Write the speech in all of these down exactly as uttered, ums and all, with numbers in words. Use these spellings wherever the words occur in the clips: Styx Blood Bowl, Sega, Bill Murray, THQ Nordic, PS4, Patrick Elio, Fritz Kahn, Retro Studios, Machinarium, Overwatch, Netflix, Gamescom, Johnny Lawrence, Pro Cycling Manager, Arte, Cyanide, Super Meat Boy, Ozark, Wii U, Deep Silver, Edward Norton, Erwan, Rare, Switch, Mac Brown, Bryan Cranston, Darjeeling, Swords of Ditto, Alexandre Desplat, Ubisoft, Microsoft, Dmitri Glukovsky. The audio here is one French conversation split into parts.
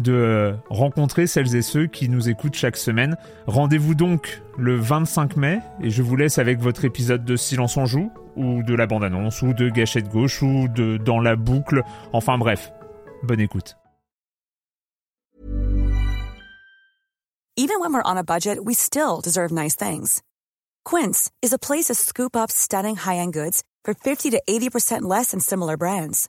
de rencontrer celles et ceux qui nous écoutent chaque semaine. Rendez-vous donc le vingt-cinq mai, et je vous laisse avec votre épisode de Silence on Joue, ou de la bande-annonce, ou de Gâchette Gauche, ou de Dans la Boucle, enfin bref, bonne écoute. Even when we're on a budget, we still deserve nice things. Quince is a place to scoop up stunning high-end goods for fifty to eighty percent less than similar brands.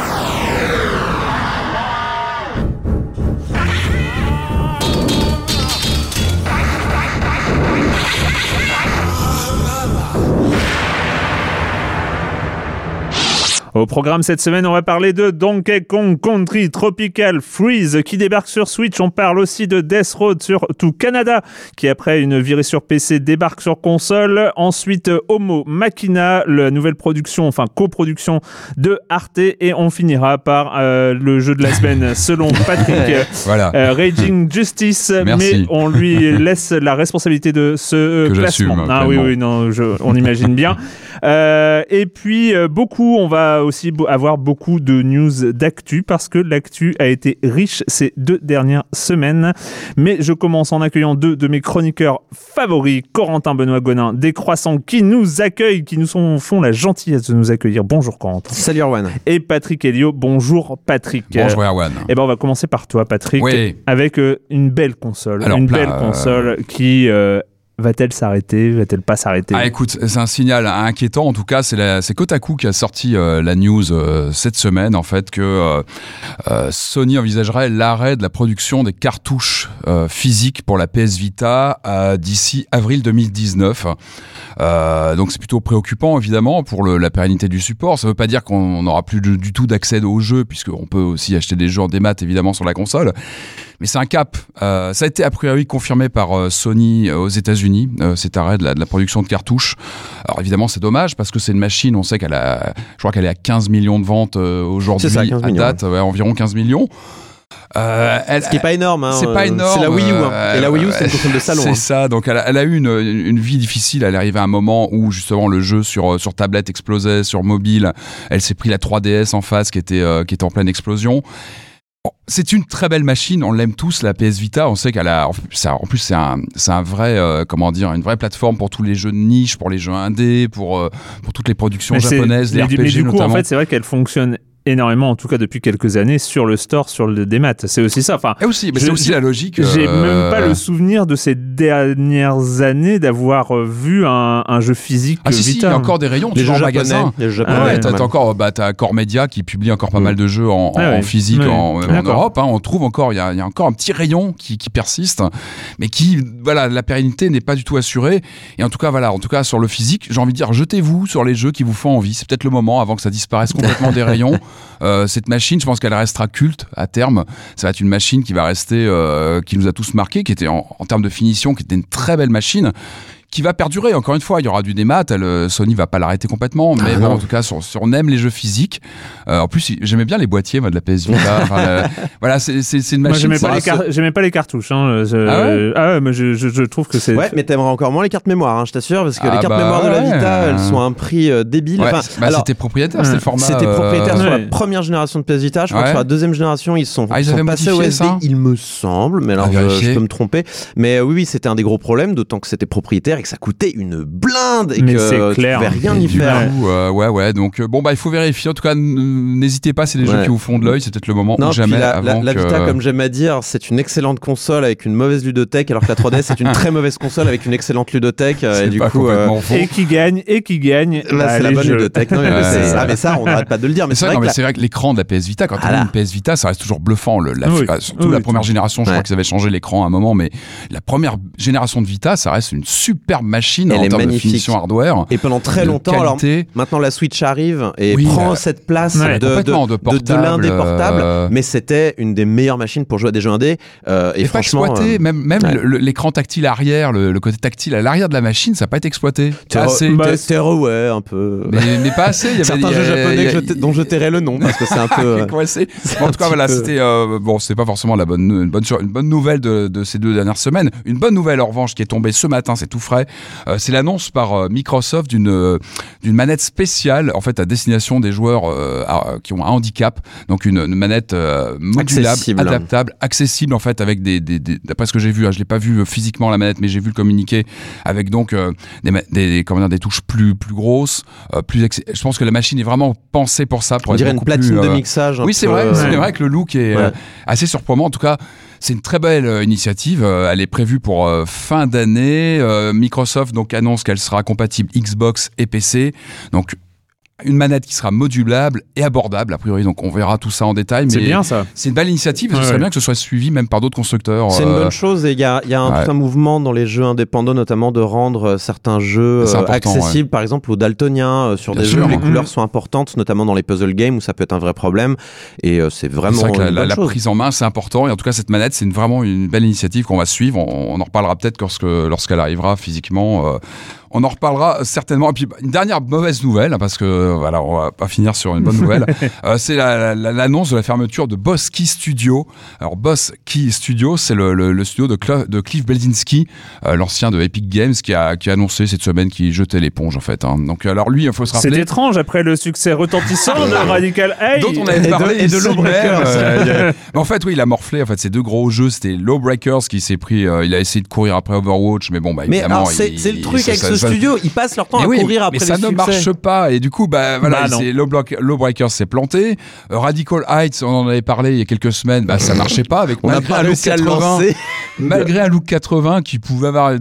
Au programme cette semaine, on va parler de Donkey Kong Country Tropical Freeze qui débarque sur Switch. On parle aussi de Death Road sur tout Canada qui, après une virée sur P C, débarque sur console. Ensuite, Homo Machina, la nouvelle production, enfin coproduction de Arte. Et on finira par euh, le jeu de la semaine selon Patrick voilà. euh, Raging Justice. Merci. Mais on lui laisse la responsabilité de ce euh, que classement. J'assume, ah, oui, oui, non, je, on imagine bien. Euh, et puis, euh, beaucoup, on va aussi avoir beaucoup de news d'actu parce que l'actu a été riche ces deux dernières semaines. Mais je commence en accueillant deux de mes chroniqueurs favoris, Corentin Benoît Gonin des Croissants qui nous accueillent, qui nous sont, font la gentillesse de nous accueillir. Bonjour Corentin. Salut Erwan. Et Patrick Elio. Bonjour Patrick. Bonjour Erwan. Et ben on va commencer par toi Patrick, oui. Avec une belle console. Alors, une plein, belle console euh... qui... Euh, va-t-elle s'arrêter? Va-t-elle pas s'arrêter? Ah, écoute, c'est un signal inquiétant. En tout cas, c'est, la, c'est Kotaku qui a sorti euh, la news euh, cette semaine, en fait, que euh, Sony envisagerait l'arrêt de la production des cartouches euh, physiques pour la P S Vita euh, d'ici avril deux mille dix-neuf. Euh, donc, c'est plutôt préoccupant, évidemment, pour le, la pérennité du support. Ça ne veut pas dire qu'on n'aura plus du, du tout d'accès aux jeux, puisqu'on peut aussi acheter des jeux en démat, évidemment, sur la console. Mais c'est un cap. Euh, ça a été a priori confirmé par euh, Sony euh, aux États-Unis, euh, cet arrêt de la, de la production de cartouches. Alors évidemment, c'est dommage parce que c'est une machine, on sait qu'elle a, je crois qu'elle est à quinze millions de ventes euh, aujourd'hui, ça, à date, ouais. Ouais, environ quinze millions. Euh, elle, Ce qui n'est pas énorme, hein, c'est euh, pas énorme. C'est la Wii U, hein. euh, Et la Wii U, c'est une console de salon. C'est hein. ça. Donc, elle a, elle a eu une, une vie difficile. Elle est arrivée à un moment où justement le jeu sur sur tablette explosait, sur mobile. Elle s'est pris la trois D S en face, qui était euh, qui était en pleine explosion. C'est une très belle machine, on l'aime tous, la P S Vita, on sait qu'elle a, en plus c'est un, c'est un vrai, euh, comment dire, une vraie plateforme pour tous les jeux de niche, pour les jeux indés, pour, euh, pour toutes les productions mais japonaises, les R P G notamment. Mais du coup, notamment. En fait, c'est vrai qu'elle fonctionne énormément, en tout cas depuis quelques années, sur le store, sur le démat. C'est aussi ça. Enfin, et aussi, mais je, c'est aussi la logique. Euh... J'ai même pas le souvenir de ces dernières années d'avoir vu un, un jeu physique. Ah si, si, il y a encore des rayons, des jeux japonais. Des jeux japonais. Ah, ouais, t'as, t'as encore, bah, t'as Core Media qui publie encore pas oui. mal de jeux en, en, ah, ouais. en physique oui. en, en Europe. Hein, on trouve encore, il y a, y a encore un petit rayon qui, qui persiste, mais qui, voilà, la pérennité n'est pas du tout assurée. Et en tout cas, voilà, en tout cas sur le physique, j'ai envie de dire, jetez-vous sur les jeux qui vous font envie. C'est peut-être le moment avant que ça disparaisse complètement des rayons. Euh, cette machine, je pense qu'elle restera culte à terme. Ça va être une machine qui va rester, euh, qui nous a tous marqués, qui était en, en termes de finition, qui était une très belle machine. qui va perdurer. Encore une fois, il y aura du démat, elle, Sony va pas l'arrêter complètement, mais ah, bon, en tout cas, sur, sur, on aime les jeux physiques. Euh, en plus, j'aimais bien les boîtiers, moi, de la P S Vita. Enfin, euh, voilà, c'est, c'est, c'est une machine. Moi, j'aimais pas, les car- j'aimais pas les cartouches. Hein, je, ah, ouais euh, ah ouais, mais je, je, je trouve que c'est. Ouais, mais t'aimerais encore moins les cartes mémoire, hein, je t'assure, parce que ah, les cartes bah, mémoire de la Vita, ouais. elles sont à un prix euh, débile. Ouais, enfin, bah, alors, c'était propriétaire, ouais. c'était le format. C'était propriétaire euh, sur ouais. la première génération de P S Vita. Je crois ouais. que sur la deuxième génération, ils sont, ah, ils sont passés au S D, il me semble, mais alors je peux me tromper. Mais oui, oui, c'était un des gros problèmes, d'autant que c'était propriétaire et que ça coûtait une blinde et mais que tu pouvais rien y faire. Coup, euh, ouais, ouais. Donc euh, bon, bah il faut vérifier. En tout cas, n- n'hésitez pas. C'est des ouais. jeux qui vous font de l'œil. C'est peut-être le moment non, ou jamais. La, avant la, la Vita, que... comme j'aime à dire, c'est une excellente console avec une mauvaise ludothèque, alors que la trois D S c'est une très mauvaise console avec une excellente ludothèque. Euh, et du coup, euh... et qui gagne, et qui gagne. Là, bah, c'est la bonne jeux. ludothèque. Non, mais euh... c'est... Ah mais ça, on n'arrête pas de le dire. Mais c'est, c'est, vrai, non, mais la... c'est vrai que l'écran de la P S Vita, quand on a une P S Vita, ça reste toujours bluffant. Surtout la première génération, je crois qu'ils avaient changé l'écran à un moment, mais la première génération de Vita, ça reste une superbe machine en termes de finition hardware et pendant très longtemps. Alors maintenant la Switch arrive et oui, prend euh, cette place ouais, de, de, de, portable, de, de l'un des portables, euh... mais c'était une des meilleures machines pour jouer à des jeux indés euh, et, et franchement exploité, euh, même, même ouais. le, l'écran tactile arrière, le, le côté tactile à l'arrière de la machine, ça n'a pas été exploité. Terreware ouais, un peu, mais, mais pas assez. Il y a certains jeux japonais a, je, dont je tairai le nom parce que c'est un peu coincé. En tout cas voilà, c'était bon, c'est pas forcément la bonne une bonne une bonne nouvelle de ces deux dernières semaines. Une bonne nouvelle en revanche qui est tombée ce matin, c'est tout frais, euh, c'est l'annonce par euh, Microsoft d'une, euh, d'une manette spéciale en fait à destination des joueurs euh, à, qui ont un handicap, donc une, une manette euh, modulable, accessible. adaptable, accessible en fait avec des, des, des d'après ce que j'ai vu, hein, je l'ai pas vu physiquement la manette, mais j'ai vu le communiqué avec donc euh, des, des comment dire des touches plus plus grosses, euh, plus ex- je pense que la machine est vraiment pensée pour ça, pour on être dirait une platine plus, euh, de mixage. Oui c'est vrai, euh, c'est ouais. vrai que le look est ouais. euh, assez surprenant en tout cas. C'est une très belle euh, initiative, euh, elle est prévue pour euh, fin d'année. Euh, Microsoft donc annonce qu'elle sera compatible Xbox et P C. Donc une manette qui sera modulable et abordable a priori, donc on verra tout ça en détail, mais c'est bien ça, c'est une belle initiative et ouais, ce serait ouais. bien que ce soit suivi même par d'autres constructeurs. C'est euh... une bonne chose et il y a, y a un, ouais. tout un mouvement dans les jeux indépendants notamment de rendre euh, certains jeux euh, accessibles ouais. par exemple aux daltoniens euh, sur bien des sûr, jeux où hein. les couleurs mmh. sont importantes, notamment dans les puzzle games où ça peut être un vrai problème et euh, c'est vraiment c'est vrai que la, une bonne la, chose. La prise en main c'est important et en tout cas cette manette c'est une, vraiment une belle initiative qu'on va suivre, on, on en reparlera peut-être lorsque, lorsqu'elle arrivera physiquement euh, on en reparlera certainement. Et puis une dernière mauvaise nouvelle, parce que voilà, on va pas finir sur une bonne nouvelle. euh, c'est la, la, l'annonce de la fermeture de Boss Key Studio. Alors Boss Key Studio, c'est le, le, le studio de, Cl- de Cliff Bleszinski, euh, l'ancien de Epic Games, qui a, qui a annoncé cette semaine qu'il jetait l'éponge en fait. Hein. Donc alors lui, il faut se rappeler. C'est étrange après le succès retentissant de Radical High dont on avait parlé et de, de LawBreakers. Euh, a... En fait, oui, il a morflé. En fait, ces deux gros jeux, c'était LawBreakers qui s'est pris. Euh, il a essayé de courir après Overwatch, mais bon, bah évidemment, mais alors, c'est, il, c'est le truc. Il, avec ça, ce studio, ils passent leur temps mais à oui, courir après les succès. Mais ça ne marche pas et du coup, bah voilà, bah c'est, LawBreakers s'est planté. Radical Heights, on en avait parlé il y a quelques semaines, bah ça marchait pas avec on malgré un look quatre-vingts, malgré un look quatre-vingts qui pouvait avoir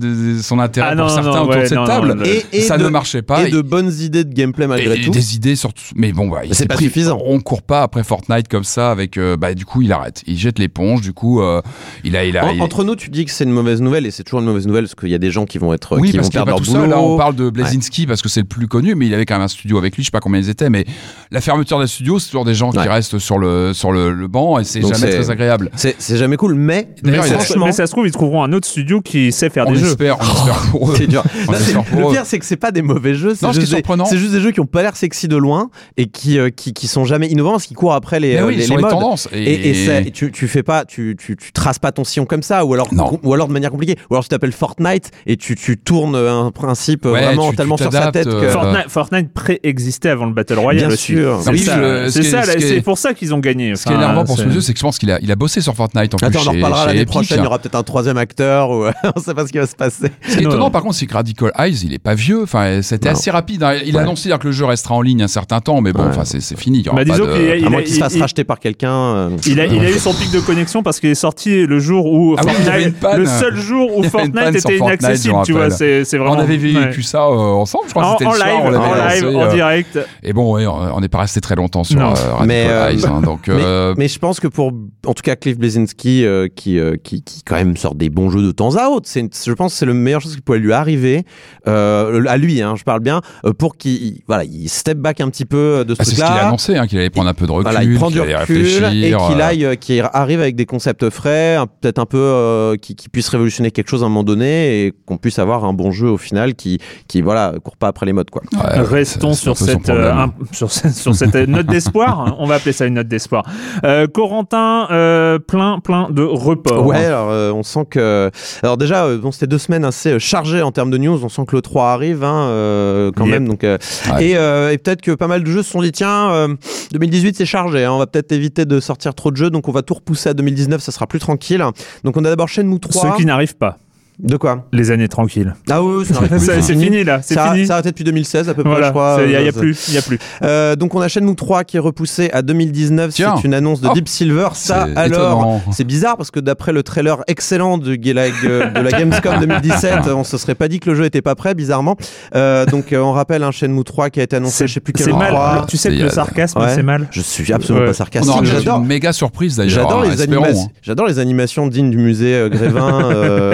son intérêt ah pour non, certains non, autour ouais, de cette non, table, non, et, et ça de, ne marchait pas. Et de bonnes idées de gameplay malgré et, tout. Et des idées surtout, mais bon bah il c'est pas pris, suffisant. On court pas après Fortnite comme ça avec euh, bah du coup il arrête, il jette l'éponge. Du coup euh, il a il a. En, il... Entre nous, tu dis que c'est une mauvaise nouvelle et c'est toujours une mauvaise nouvelle parce qu'il y a des gens qui vont être oui, qui vont perdre leur boulot. Là, on parle de Bleszinski ouais. parce que c'est le plus connu, mais il avait quand même un studio avec lui. Je sais pas combien ils étaient, mais la fermeture d'un studio, c'est toujours des gens ouais. qui restent sur le sur le, le banc et c'est donc jamais c'est, très agréable. C'est, c'est jamais cool, mais d'ailleurs, mais, franchement, mais ça se trouve ils trouveront un autre studio qui sait faire on des espère, jeux. On espère pour eux. C'est dur. Non, c'est, pour le pire, c'est que c'est pas des mauvais jeux. C'est, non, juste, c'est, des, c'est juste des jeux qui ont pas l'air sexy de loin et qui euh, qui, qui sont jamais innovants, parce qu'ils courent après les, euh, oui, les, les, les modes. Tendances. Et, et, et, ça, et tu tu fais pas, tu tu tu traces pas ton sillon comme ça, ou alors com- ou alors de manière compliquée, ou alors tu t'appelles Fortnite et tu tu tournes un principe ouais, vraiment tu, tellement tu sur sa tête que Fortnite, Fortnite préexistait avant le Battle Royale. Bien sûr, c'est, oui, ça, je, c'est, ça, ce là, c'est pour ça qu'ils ont gagné. Enfin, ce qui est énervant pour ce jeu, c'est que je pense qu'il a, il a bossé sur Fortnite en Attends, plus. Attends, on en reparlera l'année Epic, prochaine. Il y aura peut-être un troisième acteur ou on sait pas ce qui va se passer. Ce qui est étonnant par contre, c'est que Radical Eyes, il est pas vieux. Enfin, c'était non. assez rapide. Hein. Il ouais. a annoncé que le jeu restera en ligne un certain temps, mais bon, enfin, ouais. c'est, c'est fini. Bah, disons de... qu'il a, à moins qu'il se fasse racheter par quelqu'un. Il a eu son pic de connexion parce qu'il est sorti le jour où le seul jour où Fortnite était inaccessible. Tu vois, c'est vraiment. On avait vécu ça ensemble, je crois. En, en live, soir, on en, live lancé, en euh, direct. Et bon, ouais, on n'est pas resté très longtemps sur euh, Radical Eyes. Euh, hein, donc, mais, euh... mais je pense que pour, en tout cas, Cliff Bleszinski, euh, qui, euh, qui, qui quand même sorte des bons jeux de temps à autre. C'est une, je pense que c'est la meilleure chose qui pouvait lui arriver, euh, à lui, hein, je parle bien, pour qu'il voilà, il step back un petit peu de ce ah, truc-là. C'est ce qu'il a annoncé, hein, qu'il allait prendre un peu de recul, voilà, il prend du recul et qu'il aille, euh... qu'il arrive avec des concepts frais, peut-être un peu, euh, qui, qui puisse révolutionner quelque chose à un moment donné et qu'on puisse avoir un bon jeu au final qui, qui voilà, court pas après les modes, quoi. Ouais, restons sur cette, euh, un, sur, sur cette note d'espoir, on va appeler ça une note d'espoir. Euh, Corentin, euh, plein, plein de reports. Ouais, alors euh, on sent que... Alors déjà, euh, bon, c'était deux semaines assez chargées en termes de news, on sent que l'E trois arrive, hein, euh, quand yep. même. Donc, euh, ouais. et, euh, et peut-être que pas mal de jeux se sont dit, tiens, euh, deux mille dix-huit c'est chargé, hein, on va peut-être éviter de sortir trop de jeux, donc on va tout repousser à deux mille dix-neuf, ça sera plus tranquille. Donc on a d'abord Shenmue trois. Ceux qui n'arrivent pas. De quoi ? Les années tranquilles. Ah oui, ça n'arrive plus. C'est, c'est fini là, c'est ça, fini. Ça a arrêté depuis deux mille seize à peu près, voilà, je crois. Il n'y a, a plus, il y a plus. Euh, donc on a Shenmue trois qui est repoussé à deux mille dix-neuf. Tiens. C'est une annonce de oh. Deep Silver. Ça, c'est alors, étonnant. C'est bizarre parce que d'après le trailer excellent de, de, la, de la Gamescom deux mille dix-sept, on se serait pas dit que le jeu était pas prêt, bizarrement. Euh, donc on rappelle un Shenmue trois qui a été annoncé. C'est, je sais plus quel. C'est mal. trois. Tu sais que le sarcasme, ouais. c'est mal. Je suis absolument ouais. pas sarcastique. Non, j'adore. Une méga surprise d'ailleurs. J'adore les animations. J'adore les animations dignes du musée Grévin.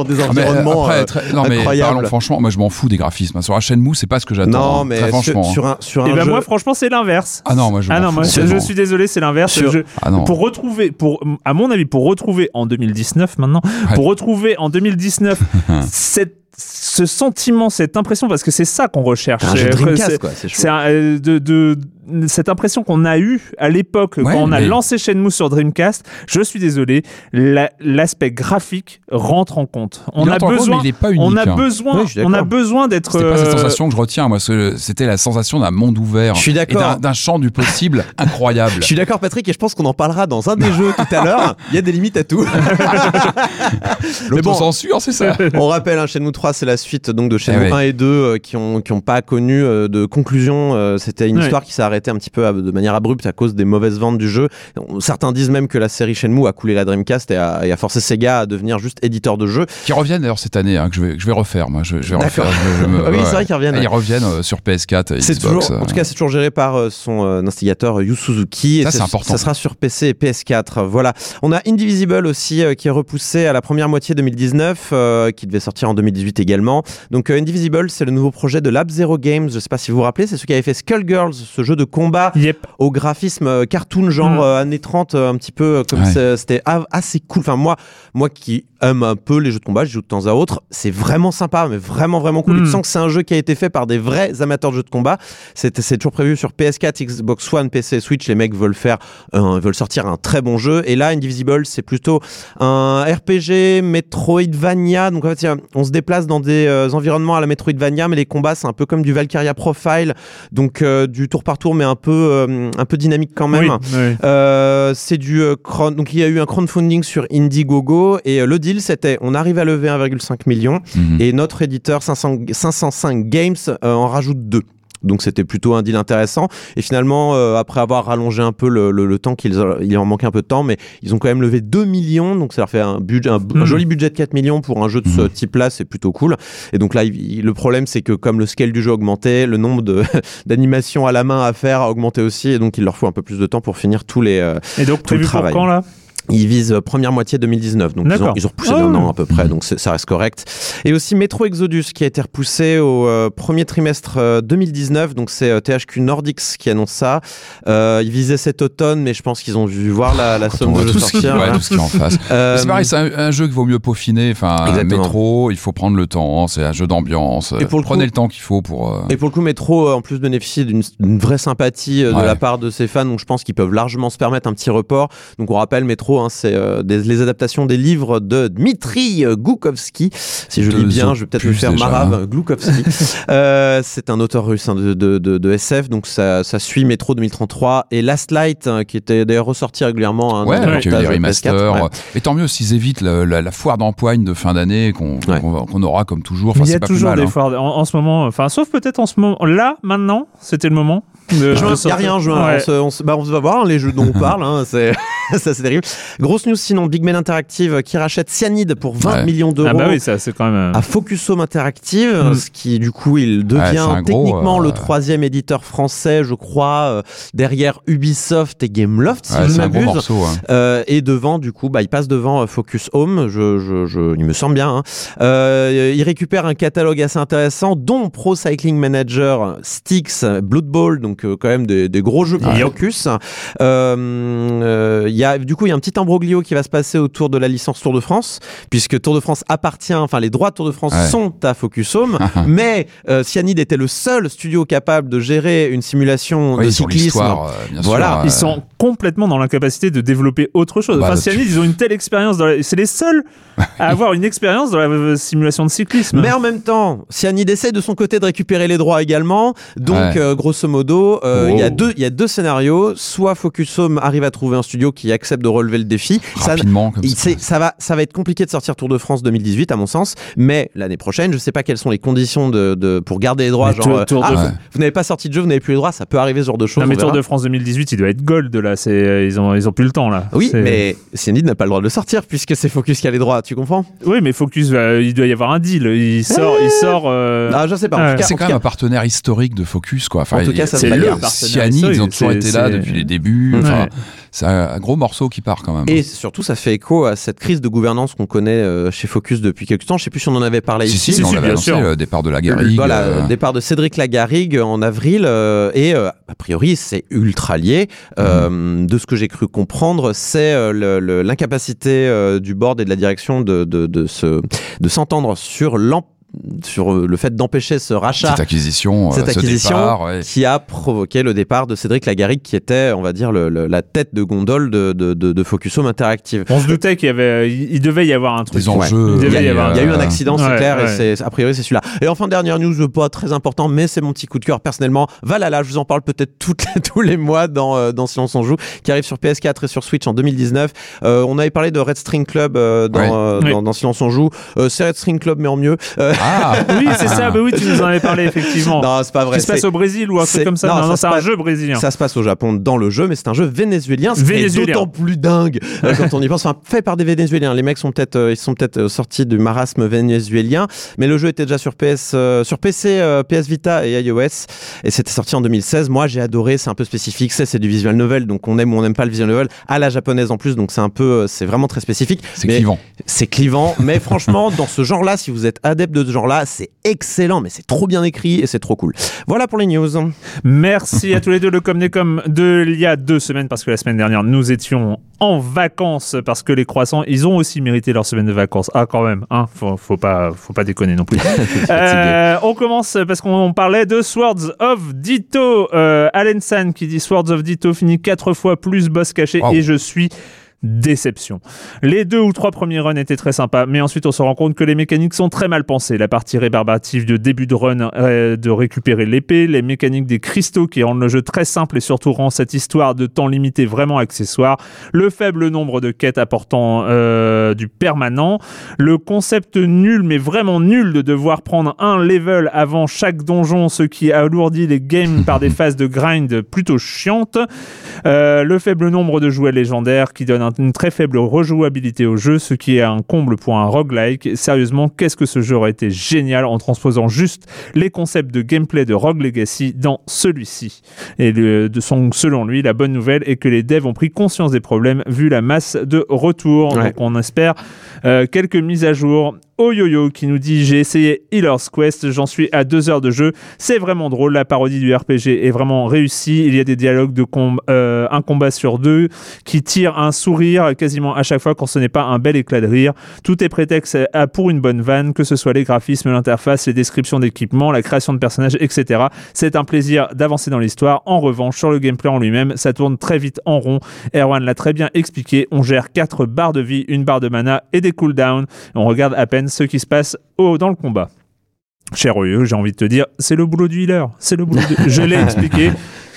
Dans des environnements ah mais après, très, non, incroyables. Mais parlons, franchement, moi je m'en fous des graphismes. Sur la Shenmue, c'est pas ce que j'attends. Non, mais très franchement, sur, sur un, sur un et ben jeu... moi, franchement, c'est l'inverse. Ah non, moi je. Ah non, moi, je, je suis désolé, c'est l'inverse. Sur... Je... Ah pour retrouver, pour à mon avis, pour retrouver en deux mille dix-neuf maintenant, ouais. pour retrouver en deux mille dix-neuf cette ce sentiment, cette impression, parce que c'est ça qu'on recherche. C'est un jeu Dreamcast, quoi. C'est, c'est un, de, de cette impression qu'on a eue à l'époque ouais, quand on a mais... lancé Shenmue sur Dreamcast. Je suis désolé, la, l'aspect graphique rentre en compte. On il a besoin, compte, il est pas unique, on a hein. besoin, oui, on a besoin d'être. C'est pas cette sensation que je retiens. Moi, c'était la sensation d'un monde ouvert. Je suis d'accord. Et d'un, d'un champ du possible incroyable. Je suis d'accord, Patrick, et je pense qu'on en parlera dans un des jeux tout à l'heure. Il y a des limites à tout. L'autocensure, bon, c'est ça. On rappelle, hein, Shenmue trois, c'est la suite donc de Shenmue eh ouais. un et deux euh, qui n'ont qui ont pas connu euh, de conclusion. Euh, c'était une ouais. histoire qui s'est arrêtée un petit peu à, de manière abrupte à cause des mauvaises ventes du jeu. Certains disent même que la série Shenmue a coulé la Dreamcast et a, et a forcé Sega à devenir juste éditeur de jeux. Qui reviennent d'ailleurs cette année, hein, que je vais, je vais refaire. Moi, je, je vais refaire. Je, je me, oui, ouais. c'est vrai qu'ils reviennent. Ouais. Ils reviennent euh, sur P S quatre et c'est Xbox. Toujours, en tout cas, c'est toujours géré par euh, son euh, instigateur Yu Suzuki. Ça, et c'est, c'est important. Ça sera sur P C et P S quatre. Voilà. On a Indivisible aussi euh, qui est repoussé à la première moitié deux mille dix-neuf, euh, qui devait sortir en deux mille dix-huit également. Donc euh, Indivisible, c'est le nouveau projet de Lab Zero Games, je sais pas si vous vous rappelez, c'est ceux qui avaient fait Skullgirls, ce jeu de combat yep. au graphisme euh, cartoon genre mmh. euh, années trente, euh, un petit peu euh, comme ouais. c'était ah, assez cool, enfin moi, moi qui aime un peu les jeux de combat, je joue de temps à autre, c'est vraiment sympa, mais vraiment vraiment cool, mmh. tu sens que c'est un jeu qui a été fait par des vrais amateurs de jeux de combat. C'était, c'est toujours prévu sur P S quatre, Xbox One, P C, Switch, les mecs veulent faire euh, veulent sortir un très bon jeu, et là Indivisible c'est plutôt un R P G Metroidvania, donc en fait on se déplace dans des Des, euh, environnements à la Metroidvania, mais les combats c'est un peu comme du Valkyria Profile, donc euh, du tour par tour mais un peu euh, un peu dynamique quand même. Oui, oui. Euh, c'est du euh, cron- donc il y a eu un crowdfunding sur Indiegogo et euh, le deal c'était on arrive à lever un virgule cinq million mm-hmm. et notre éditeur cinq cents, cinq cent cinq Games euh, en rajoute deux. Donc c'était plutôt un deal intéressant et finalement euh, après avoir rallongé un peu le, le, le temps qu'ils il en manquait un peu de temps mais ils ont quand même levé deux millions, donc ça leur fait un, budget, un, mmh. un joli budget de quatre millions pour un jeu de ce type là, c'est plutôt cool. Et donc là il, le problème c'est que comme le scale du jeu augmentait, le nombre de, d'animations à la main à faire a augmenté aussi et donc il leur faut un peu plus de temps pour finir tous les euh, et donc prévu pour quand là ? Ils visent première moitié deux mille dix-neuf, donc ils ont, ils ont repoussé oh. d'un an à peu près, donc ça reste correct. Et aussi Metro Exodus qui a été repoussé au euh, premier trimestre euh, deux mille dix-neuf, donc c'est euh, T H Q Nordics qui annonce ça. Euh, ils visaient cet automne, mais je pense qu'ils ont vu voir la, la somme de jeux sortir. Ouais, tout ce qui est en face. Euh, c'est pareil, c'est un, un jeu qu'il vaut mieux peaufiner. Enfin, Metro, il faut prendre le temps, c'est un jeu d'ambiance. Et pour le Prenez coup, le temps qu'il faut pour. Euh... Et pour le coup, Metro en plus bénéficie d'une, d'une vraie sympathie euh, ouais. de la part de ses fans, donc je pense qu'ils peuvent largement se permettre un petit report. Donc on rappelle Metro. Hein, c'est euh, des, les adaptations des livres de Dmitri Glukovsky. Si je lis bien, je vais peut-être me faire marave. Glukovsky. euh, c'est un auteur russe hein, de, de, de, de S F, donc ça, ça suit Metro deux mille trente-trois et Last Light, hein, qui était d'ailleurs ressorti régulièrement. Hein, ouais, ouais. Qui a eu des remasters. Ouais. Et tant mieux s'ils évitent la, la, la foire d'empoigne de fin d'année qu'on, ouais. qu'on, qu'on aura comme toujours. Enfin, il y, c'est y a pas toujours plus mal, des hein. foires en, en ce moment, enfin, sauf peut-être en ce moment. Là, maintenant, c'était le moment. Il n'y a rien, je, ouais. on, se, on, se, bah, on va voir, hein, les jeux dont on parle, hein, c'est, ça c'est terrible. Grosse news sinon, Big Mail Interactive qui rachète Cyanide pour vingt ouais. millions d'euros ah bah oui, ça, c'est quand même... à Focus Home Interactive, mmh. ce qui du coup il devient ouais, techniquement gros, euh... le troisième éditeur français, je crois, euh, derrière Ubisoft et Gameloft, si ouais, je ne m'abuse. Bon morceau, hein. euh, et devant, du coup, bah, il passe devant Focus Home, je, je, je, il me semble bien. Hein. Euh, il récupère un catalogue assez intéressant, dont Pro Cycling Manager, Styx, Blood Bowl, donc euh, quand même des, des gros jeux pour ouais. Focus. Euh, euh, y a, du coup, il y a un petit imbroglio qui va se passer autour de la licence Tour de France, puisque Tour de France appartient, enfin les droits de Tour de France ouais. sont à Focus Home, mais euh, Cyanide était le seul studio capable de gérer une simulation oui, de cyclisme. Euh, voilà, sûr, ils euh... sont complètement dans l'incapacité de développer autre chose. Bah, enfin, Cyanide, tu... ils ont une telle expérience, dans la... c'est les seuls à avoir une expérience dans la simulation de cyclisme. Mais en même temps, Cyanide essaie de son côté de récupérer les droits également, donc ouais. euh, grosso modo, euh, il wow. y a deux, il y a deux scénarios. Soit Focus Home arrive à trouver un studio qui accepte de relever le défi. Rapidement, ça, comme ça. Ça va, ça va être compliqué de sortir Tour de France deux mille dix-huit à mon sens, mais l'année prochaine, je sais pas quelles sont les conditions de, de pour garder les droits. Mais genre, tour, tour ah, de... vous, vous n'avez pas sorti de jeu, vous n'avez plus les droits, ça peut arriver ce genre de choses. Non, mais Tour de France deux mille dix-huit, il doit être gold là. C'est, ils ont, ils ont plus le temps là. Oui, c'est... mais Cyanide n'a pas le droit de le sortir puisque c'est Focus qui a les droits. Tu comprends ? Oui, mais Focus, euh, il doit y avoir un deal. Il sort, eh il sort. Euh... Ah, je sais pas. En ouais. tout cas, c'est quand même cas... un partenaire historique de Focus, quoi. Enfin, en tout cas, ça c'est le Cyanide, ils ont toujours été là depuis les débuts. Enfin, c'est un gros morceau qui part quand même. Et surtout, ça fait écho à cette crise de gouvernance qu'on connaît chez Focus depuis quelques temps. Je sais plus si on en avait parlé si, ici. Si, si, on l'avait annoncé, le départ de Lagarrigue. Voilà, euh... départ de Cédric Lagarrigue en avril. Euh, et euh, a priori, c'est ultra lié. Euh, mmh. De ce que j'ai cru comprendre, c'est euh, le, le, l'incapacité euh, du board et de la direction de, de, de, se, de s'entendre sur l'emploi. Sur le fait d'empêcher ce rachat, cette acquisition, cette euh, acquisition ce départ, ouais. qui a provoqué le départ de Cédric Lagarrigue, qui était, on va dire, le, le, la tête de gondole de, de, de, de Focus Home Interactive. On se doutait qu'il y avait, il devait y avoir un truc. Des enjeux. Ouais. Il, y a, il, y a, il y a eu un accident, c'est ouais, clair, ouais. et c'est, a priori c'est celui-là. Et enfin, dernière news, pas très important, mais c'est mon petit coup de cœur personnellement. Valhalla, je vous en parle peut-être toutes les, tous les mois dans, dans Silence on Joue, qui arrive sur P S quatre et sur Switch en deux mille dix-neuf. Euh, on avait parlé de Red String Club euh, dans, ouais. euh, oui. dans, dans Silence on Joue. Euh, c'est Red String Club, mais en mieux. Euh, Ah. Oui, c'est ça. Bah oui, tu nous en avais parlé effectivement. Non, c'est pas vrai. Qui se passe c'est... au Brésil ou un truc comme ça. Non, non, ça non c'est passe... un jeu brésilien. Ça se passe au Japon dans le jeu, mais c'est un jeu vénézuélien. C'est vénézuélien. D'autant plus dingue euh, quand on y pense. Enfin, fait par des Vénézuéliens. Les mecs sont peut-être, euh, ils sont peut-être euh, sortis du marasme vénézuélien. Mais le jeu était déjà sur P S, euh, sur P C, euh, P S Vita et iOS, et c'était sorti en deux mille seize. Moi, j'ai adoré. C'est un peu spécifique. C'est, c'est du visual novel, donc on aime ou on n'aime pas le visual novel à la japonaise en plus. Donc c'est un peu, euh, c'est vraiment très spécifique. C'est mais... clivant. C'est clivant. Mais franchement, dans ce genre-là, si vous êtes adepte de genre-là, c'est excellent, mais c'est trop bien écrit et c'est trop cool. Voilà pour les news. Merci à tous les deux. Le Com'Descom de il y a deux semaines, parce que la semaine dernière, nous étions en vacances, parce que les croissants, ils ont aussi mérité leur semaine de vacances. Ah, quand même, hein, faut, faut, pas, faut pas déconner non plus. euh, on commence parce qu'on parlait de Swords of Ditto. Euh, Allen San qui dit Swords of Ditto finit quatre fois plus boss caché wow. et je suis... déception. Les deux ou trois premiers runs étaient très sympas, mais ensuite on se rend compte que les mécaniques sont très mal pensées. La partie rébarbative de début de run euh, de récupérer l'épée, les mécaniques des cristaux qui rendent le jeu très simple et surtout rend cette histoire de temps limité vraiment accessoire, le faible nombre de quêtes apportant euh, du permanent, le concept nul mais vraiment nul de devoir prendre un level avant chaque donjon, ce qui alourdit les games par des phases de grind plutôt chiantes, euh, le faible nombre de jouets légendaires qui donne un une très faible rejouabilité au jeu, ce qui est un comble pour un roguelike. Sérieusement, qu'est-ce que ce jeu aurait été génial en transposant juste les concepts de gameplay de Rogue Legacy dans celui-ci. Et le, de son, selon lui, la bonne nouvelle est que les devs ont pris conscience des problèmes vu la masse de retours. Ouais. Donc on espère euh, quelques mises à jour. Oyoyo qui nous dit « J'ai essayé Healer's Quest, j'en suis à deux heures de jeu. C'est vraiment drôle, la parodie du R P G est vraiment réussie. Il y a des dialogues de com- euh, un combat sur deux qui tirent un sourire quasiment à chaque fois quand ce n'est pas un bel éclat de rire. Tout est prétexte à pour une bonne vanne, que ce soit les graphismes, l'interface, les descriptions d'équipements, la création de personnages, et cetera. C'est un plaisir d'avancer dans l'histoire. En revanche, sur le gameplay en lui-même, ça tourne très vite en rond. Erwan l'a très bien expliqué. On gère quatre barres de vie, une barre de mana et des cooldowns. On regarde à peine ce qui se passe au, dans le combat. Cher Oyeux, j'ai envie de te dire, c'est le boulot du healer. C'est le boulot du... Je l'ai expliqué.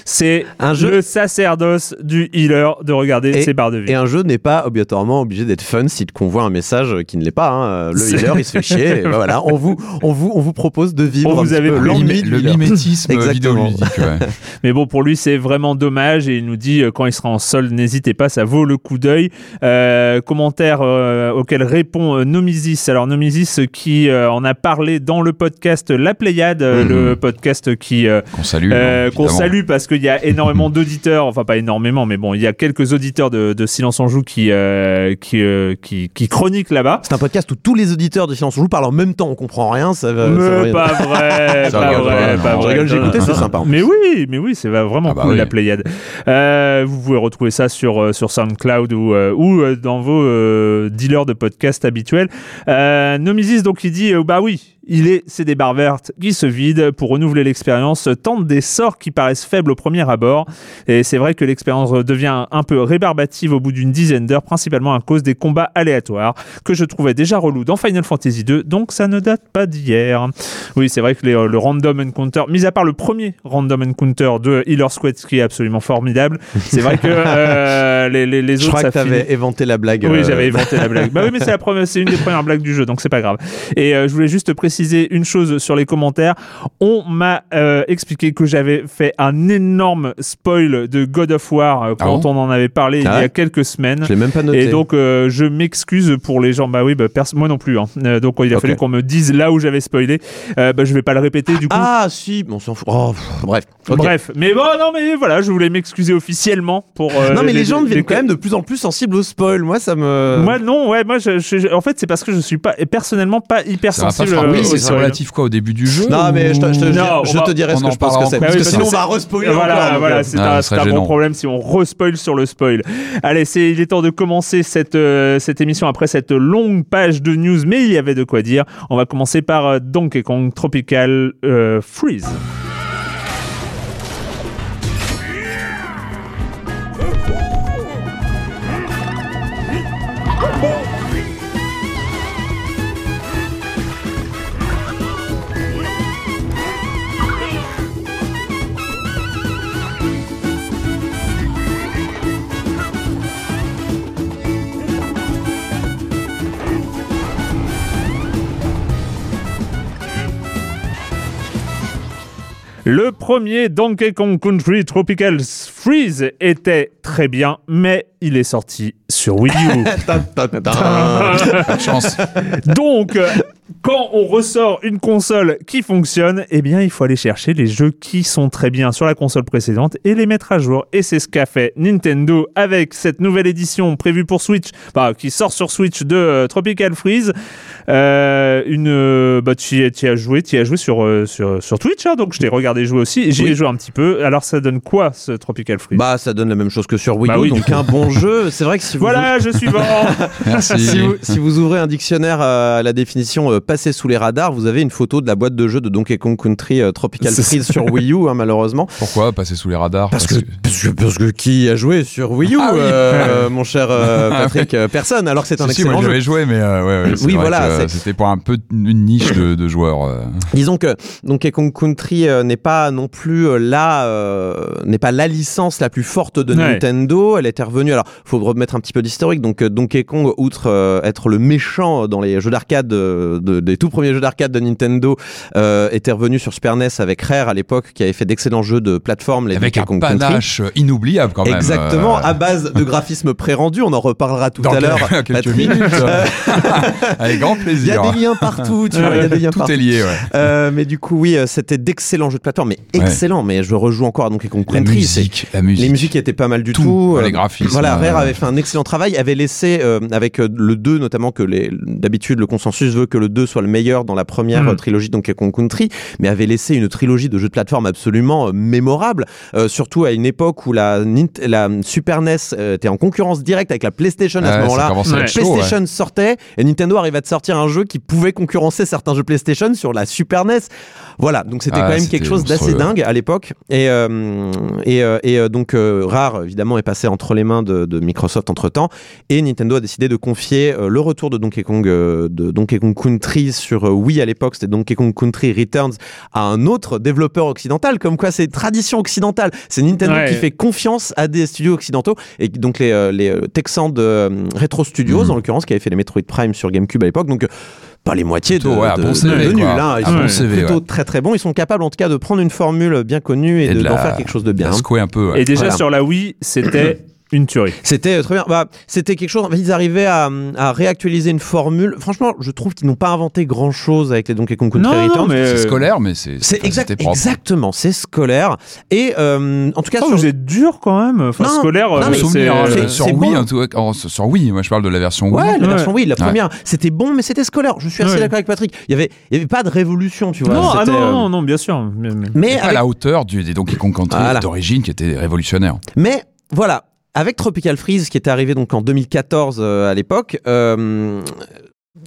C'est un jeu... le sacerdoce du healer de regarder et, ses barres de vie. Et un jeu n'est pas obligatoirement obligé d'être fun si tu convois un message qui ne l'est pas. Hein. Le c'est... healer, il se fait chier. Et ben voilà, on vous, on vous, on vous propose de vivre vous avez le, mimé, le mimétisme vidéoludique. Ouais. Mais bon, pour lui, c'est vraiment dommage. Et il nous dit, quand il sera en solde, n'hésitez pas, ça vaut le coup d'œil. Euh, commentaire euh, auquel répond euh, Nomisis. Alors Nomisis qui euh, en a parlé dans le podcast La Pléiade, euh, mmh. le podcast qui... Euh, qu'on salue. Euh, qu'on salue parce qu'il y a énormément d'auditeurs, enfin pas énormément, mais bon, il y a quelques auditeurs de, de Silence on Joue qui, euh, qui, euh, qui, qui chroniquent là-bas. C'est un podcast où tous les auditeurs de Silence on Joue parlent en même temps, on comprend rien. Ça va, mais ça pas vrai, ça pas vrai, pas vrai. Je rigole, j'ai écouté, c'est sympa. Mais oui, mais oui, c'est vraiment ah bah cool oui. La Pléiade. Euh, vous pouvez retrouver ça sur, sur SoundCloud ou, euh, ou dans vos euh, dealers de podcasts habituels. Euh, Nomisis, donc, il dit, euh, bah oui, il est, c'est des barres vertes qui se vident pour renouveler l'expérience, tente des sorts qui paraissent faibles au premier abord et c'est vrai que l'expérience devient un peu rébarbative au bout d'une dizaine d'heures, principalement à cause des combats aléatoires que je trouvais déjà relous dans Final Fantasy deux, donc ça ne date pas d'hier. Oui, c'est vrai que les, le random encounter, mis à part le premier random encounter de Healer Squad qui est absolument formidable, c'est vrai que euh, les, les, les autres, je crois ça que t'avais finit... éventé la blague. Oui, euh... j'avais éventé la blague. Bah oui, mais c'est, la première, c'est une des premières blagues du jeu, donc c'est pas grave. Et euh, je voulais juste préciser préciser une chose sur les commentaires. On m'a euh, expliqué que j'avais fait un énorme spoil de God of War euh, quand ah on en avait parlé ah il y a quelques semaines. Je l'ai même pas noté. Et donc euh, je m'excuse pour les gens. Bah oui, bah, pers- moi non plus. Hein. Euh, donc il a okay. fallu qu'on me dise là où j'avais spoilé. Euh, bah je vais pas le répéter du coup. Ah si, on s'en fout. Oh, pff, bref. Okay. Bref. Mais bon, non mais voilà, je voulais m'excuser officiellement pour. Euh, non mais les, les gens deviennent les... quand même de plus en plus sensibles au spoil. Moi ça me. Moi non, ouais, moi je, je, je, en fait c'est parce que je suis pas personnellement pas hyper ça sensible. Oui, c'est, c'est relatif quoi au début du jeu. Non, mais je te, je te, non, je va, te dirai ce que je pense que c'est. Parce que sinon, on va re-spoiler. Voilà, encore, voilà c'est, ah, un, c'est un gênant. Bon problème si on re-spoil sur le spoil. Allez, c'est, il est temps de commencer cette, euh, cette émission après cette longue page de news, mais il y avait de quoi dire. On va commencer par euh, Donkey Kong Tropical euh, Freeze. Le premier Donkey Kong Country Tropical Freeze était très bien, mais il est sorti sur Wii U. Chance. Donc, quand on ressort une console qui fonctionne, eh bien, il faut aller chercher les jeux qui sont très bien sur la console précédente et les mettre à jour. Et c'est ce qu'a fait Nintendo avec cette nouvelle édition prévue pour Switch, bah, qui sort sur Switch de euh, Tropical Freeze. Euh, une, euh, bah, tu y as joué, tu y as joué sur, euh, sur, sur Twitch, hein, donc je t'ai regardé jouer aussi. J'y oui. ai joué un petit peu. Alors, ça donne quoi ce Tropical Freeze ? Bah, ça donne la même chose que sur Wii U, bah oui, donc un bon jeu. C'est vrai que si vous voilà, je suis bon. Merci. Si vous, si vous ouvrez un dictionnaire euh, à la définition euh, passée sous les radars, vous avez une photo de la boîte de jeu de Donkey Kong Country euh, Tropical c'est Freeze ça. Sur Wii U, hein, malheureusement. Pourquoi passer sous les radars ? Parce, parce, que, que... parce que parce que qui a joué sur Wii U, ah, oui. euh, mon cher euh, Patrick, euh, personne. Alors que c'est un si, excellent si, moi, jeu. J'avais joué, mais euh, ouais, ouais, c'est oui, vrai voilà, que, c'est... c'était pour un peu une niche de, de joueurs. Euh. Disons que Donkey Kong Country euh, n'est pas non plus euh, la euh, n'est pas la licence la plus forte de ouais. Nintendo. Elle était revenue. Alors, faut remettre un petit peu d'historique. Donc Donkey Kong, outre euh, être le méchant dans les jeux d'arcade euh, de, des tout premiers jeux d'arcade de Nintendo, euh, était revenu sur Super N E S avec Rare à l'époque, qui avait fait d'excellents jeux de plateforme, les avec Donkey Kong Country. Avec un panache inoubliable quand même. Exactement, euh... à base de graphismes pré-rendus. On en reparlera tout dans à l'heure. Quelques Patrick. Minutes. Avec grand plaisir. Il y a des liens partout. Tu vois, y a des liens tout partout. Est lié. Ouais. Euh, mais du coup, oui, c'était d'excellents jeux de plateforme, mais excellents. Ouais. Mais je rejoue encore à Donkey Kong Country. La musique, la musique. Les musiques étaient pas mal du tout. tout. Les graphismes. Voilà, Rare avait fait un excellent travail, avait laissé euh, avec le deux notamment, que les, d'habitude le consensus veut que le deux soit le meilleur dans la première mmh. trilogie de Donkey Kong Country, mais avait laissé une trilogie de jeux de plateforme absolument euh, mémorable, euh, surtout à une époque où la, la Super N E S euh, était en concurrence directe avec la PlayStation à ouais, ce moment-là. La ouais. PlayStation ouais. sortait et Nintendo arrivait à te sortir un jeu qui pouvait concurrencer certains jeux PlayStation sur la Super N E S. Voilà, donc c'était ah, quand même quelque chose d'assez dingue à l'époque et, euh, et, euh, et euh, donc euh, Rare évidemment est passé entre les mains de, de Microsoft entre temps, et Nintendo a décidé de confier euh, le retour de Donkey Kong euh, de Donkey Kong Country sur euh, Wii à l'époque, c'était Donkey Kong Country Returns, à un autre développeur occidental. Comme quoi c'est tradition occidentale, c'est Nintendo ouais. qui fait confiance à des studios occidentaux, et donc les, euh, les Texans de euh, Retro Studios mmh. en l'occurrence, qui avaient fait les Metroid Prime sur GameCube à l'époque, donc pas les moitiés plutôt, de, ouais, de, bon C V, de, de nul hein. Ils ah sont ouais. C V, plutôt ouais. très très bons, ils sont capables en tout cas de prendre une formule bien connue et, et de, de la... d'en faire quelque chose de bien, de la secouer un peu, ouais. et déjà voilà. sur la Wii c'était une tuerie. C'était très bien. Bah, c'était quelque chose. En fait, ils arrivaient à, à réactualiser une formule. Franchement, je trouve qu'ils n'ont pas inventé grand chose avec les Donkey Kong Country Returns. Mais c'est euh... scolaire, mais c'est. C'est, c'est exact, exactement. C'est scolaire. Et euh, en tout cas, oh, sur... vous êtes dur quand même. Enfin, non, scolaire. Non, mais c'est, euh, c'est, sur c'est Wii, bon. tout, oh, sur Wii. Moi, je parle de la version Wii. Ouais, la ouais. version Wii, la première. Ouais. C'était bon, mais c'était scolaire. Je suis assez ouais. d'accord avec Patrick. Il y avait, il y avait pas de révolution, tu vois. Non, ah non, euh... non, non, bien sûr. Mais, mais... mais avec... à la hauteur du, des Donkey Kong Country voilà. d'origine, qui était révolutionnaire. Mais voilà. Avec Tropical Freeze, qui était arrivé donc en deux mille quatorze euh, à l'époque, euh,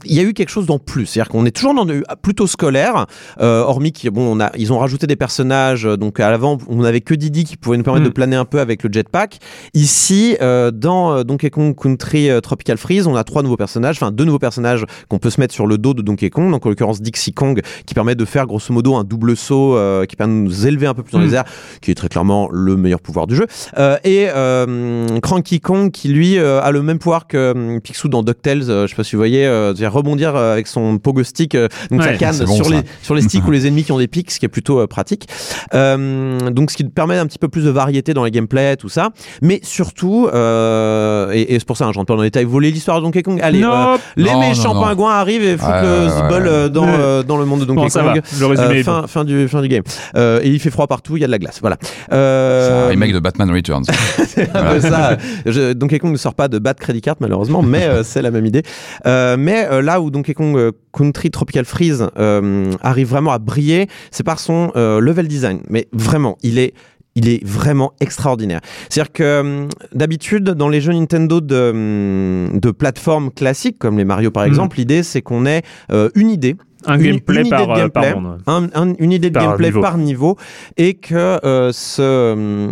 il y a eu quelque chose d'en plus. C'est-à-dire qu'on est toujours dans le, plutôt scolaire, euh, hormis qu'ils bon, on a, ils ont rajouté des personnages. Donc à l'avant, on n'avait que Didi qui pouvait nous permettre mmh. de planer un peu avec le jetpack. Ici, euh, dans euh, Donkey Kong Country euh, Tropical Freeze, on a trois nouveaux personnages, enfin deux nouveaux personnages qu'on peut se mettre sur le dos de Donkey Kong. Donc en l'occurrence Dixie Kong, qui permet de faire grosso modo un double saut, euh, qui permet de nous élever un peu plus dans mmh. les airs, qui est très clairement le meilleur pouvoir du jeu. Euh, et euh, Cranky Kong, qui lui euh, a le même pouvoir que euh, Picsou dans DuckTales. Euh, je ne sais pas si vous voyez. Euh, rebondir avec son pogo stick, donc ouais, sa canne bon, sur, ça. Les, sur les sticks ou les ennemis qui ont des pics, ce qui est plutôt euh, pratique, euh, donc ce qui permet un petit peu plus de variété dans les gameplays, tout ça, mais surtout euh, et, et c'est pour ça, hein, je rentre pas dans les détails, voler l'histoire de Donkey Kong, allez nope. euh, les non, méchants non, non. pingouins arrivent et foutent euh, le zbol euh, dans, euh, dans le monde de Donkey bon, Kong le résumé euh, fin, bon. fin, du, fin du game euh, et il fait froid partout, il y a de la glace, voilà euh... c'est un remake de Batman Returns. C'est un peu ça. je, Donkey Kong ne sort pas de Bat Credit Card malheureusement, mais euh, c'est la même idée, euh, mais là où Donkey Kong Country Tropical Freeze euh, arrive vraiment à briller, c'est par son euh, level design. Mais vraiment, il est, il est vraiment extraordinaire. C'est-à-dire que d'habitude, dans les jeux Nintendo de, de plateforme classique, comme les Mario par exemple, mmh. l'idée c'est qu'on ait euh, une idée. Un une, gameplay une par, gameplay, par monde. Un, un, une idée de par gameplay niveau. par niveau. Et que euh, ce...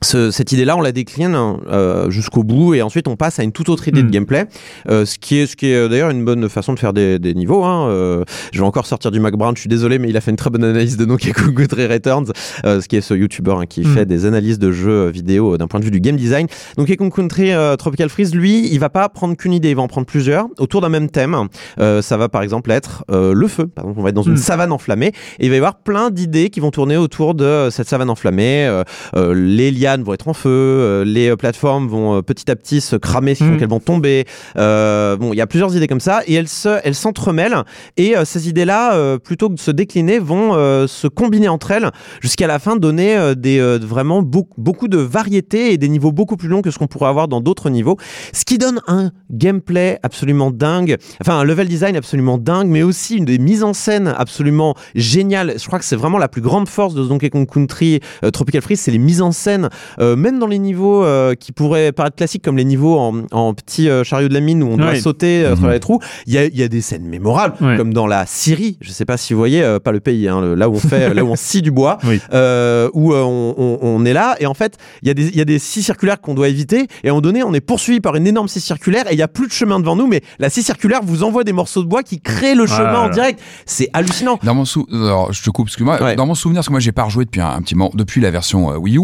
Ce, cette idée-là, on la décline euh, jusqu'au bout, et ensuite on passe à une toute autre idée mmh. de gameplay, euh, ce qui est, ce qui est d'ailleurs une bonne façon de faire des, des niveaux. Hein. Euh, je vais encore sortir du Mac Brown, je suis désolé, mais il a fait une très bonne analyse de Donkey Kong Country Returns, euh, ce qui est ce YouTuber hein, qui mmh. fait des analyses de jeux vidéo euh, d'un point de vue du game design. Donkey Kong Country euh, Tropical Freeze, lui, il va pas prendre qu'une idée, il va en prendre plusieurs autour d'un même thème. Euh, ça va par exemple être euh, le feu. Par exemple, on va être dans une mmh. savane enflammée, et il va y avoir plein d'idées qui vont tourner autour de cette savane enflammée. Euh, euh, les lianes vont être en feu, euh, les euh, plateformes vont euh, petit à petit se cramer, si mmh. donc elles vont tomber. Euh, bon, il y a plusieurs idées comme ça, et elles, se, elles s'entremêlent, et euh, ces idées-là, euh, plutôt que de se décliner, vont euh, se combiner entre elles, jusqu'à la fin donner euh, des, euh, vraiment be- beaucoup de variétés et des niveaux beaucoup plus longs que ce qu'on pourrait avoir dans d'autres niveaux, ce qui donne un gameplay absolument dingue, enfin un level design absolument dingue, mais aussi une des mises en scène absolument géniales. Je crois que c'est vraiment la plus grande force de Donkey Kong Country euh, Tropical Freeze, c'est les mises en scène. Euh, même dans les niveaux euh, qui pourraient paraître classiques, comme les niveaux en, en petit euh, chariot de la mine où on doit oui. sauter euh, mmh. dans les trous, il y a, y a des scènes mémorables, oui. comme dans la Syrie, je sais pas si vous voyez, euh, pas le pays, hein, le, là où on fait, là où on scie du bois, oui. euh, où euh, on, on, on est là, et en fait, il y, y a des scies circulaires qu'on doit éviter, et à un moment donné, on est poursuivi par une énorme scie circulaire, et il y a plus de chemin devant nous, mais la scie circulaire vous envoie des morceaux de bois qui créent le ah chemin là en là. direct. C'est hallucinant. Dans mon sou... Alors, je te coupe, excuse-moi. Ouais. Dans mon souvenir, parce que moi, j'ai pas rejoué depuis un, un petit moment, depuis la version euh, Wii U.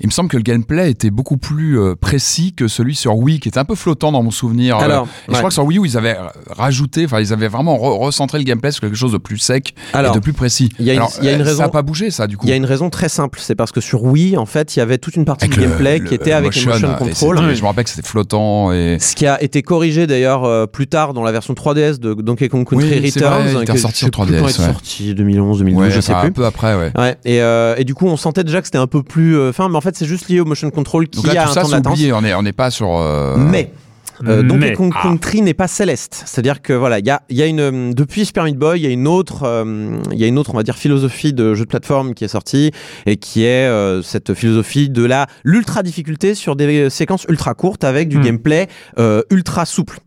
Il me semble que le gameplay était beaucoup plus euh, précis que celui sur Wii, qui était un peu flottant dans mon souvenir. Alors, euh, et ouais. je crois que sur Wii U, ils avaient rajouté, enfin, ils avaient vraiment re- recentré le gameplay sur quelque chose de plus sec alors, et de plus précis. Y a une, alors, y a une raison, ça n'a pas bougé, ça, du coup. Il y a une raison très simple, c'est parce que sur Wii, en fait, il y avait toute une partie avec du gameplay le, qui était le avec motion, les motion control. Et je me rappelle que c'était flottant. Et... Ce qui a été corrigé d'ailleurs euh, plus tard dans la version trois D S de Donkey Kong Country oui, Returns. Vrai, il était sorti sur trois D S. Ouais. sorti deux mille onze, deux mille douze, ouais, je sais plus. Un peu après, ouais. ouais et, euh, et du coup, on sentait déjà que c'était un peu plus euh, fin, mais en fait c'est juste lié au motion control qui donc là, a tout un ça, temps d'attente. On n'est on n'est pas sur. Euh... Mais. Euh, donc Donkey Kong Country ah. n'est pas Celeste, c'est-à-dire que voilà, il y a, y a une depuis Super Meat Boy, il y a une autre, il euh, y a une autre, on va dire philosophie de jeu de plateforme qui est sortie et qui est euh, cette philosophie de la l'ultra difficulté sur des séquences ultra courtes avec du mm. gameplay euh, ultra souple.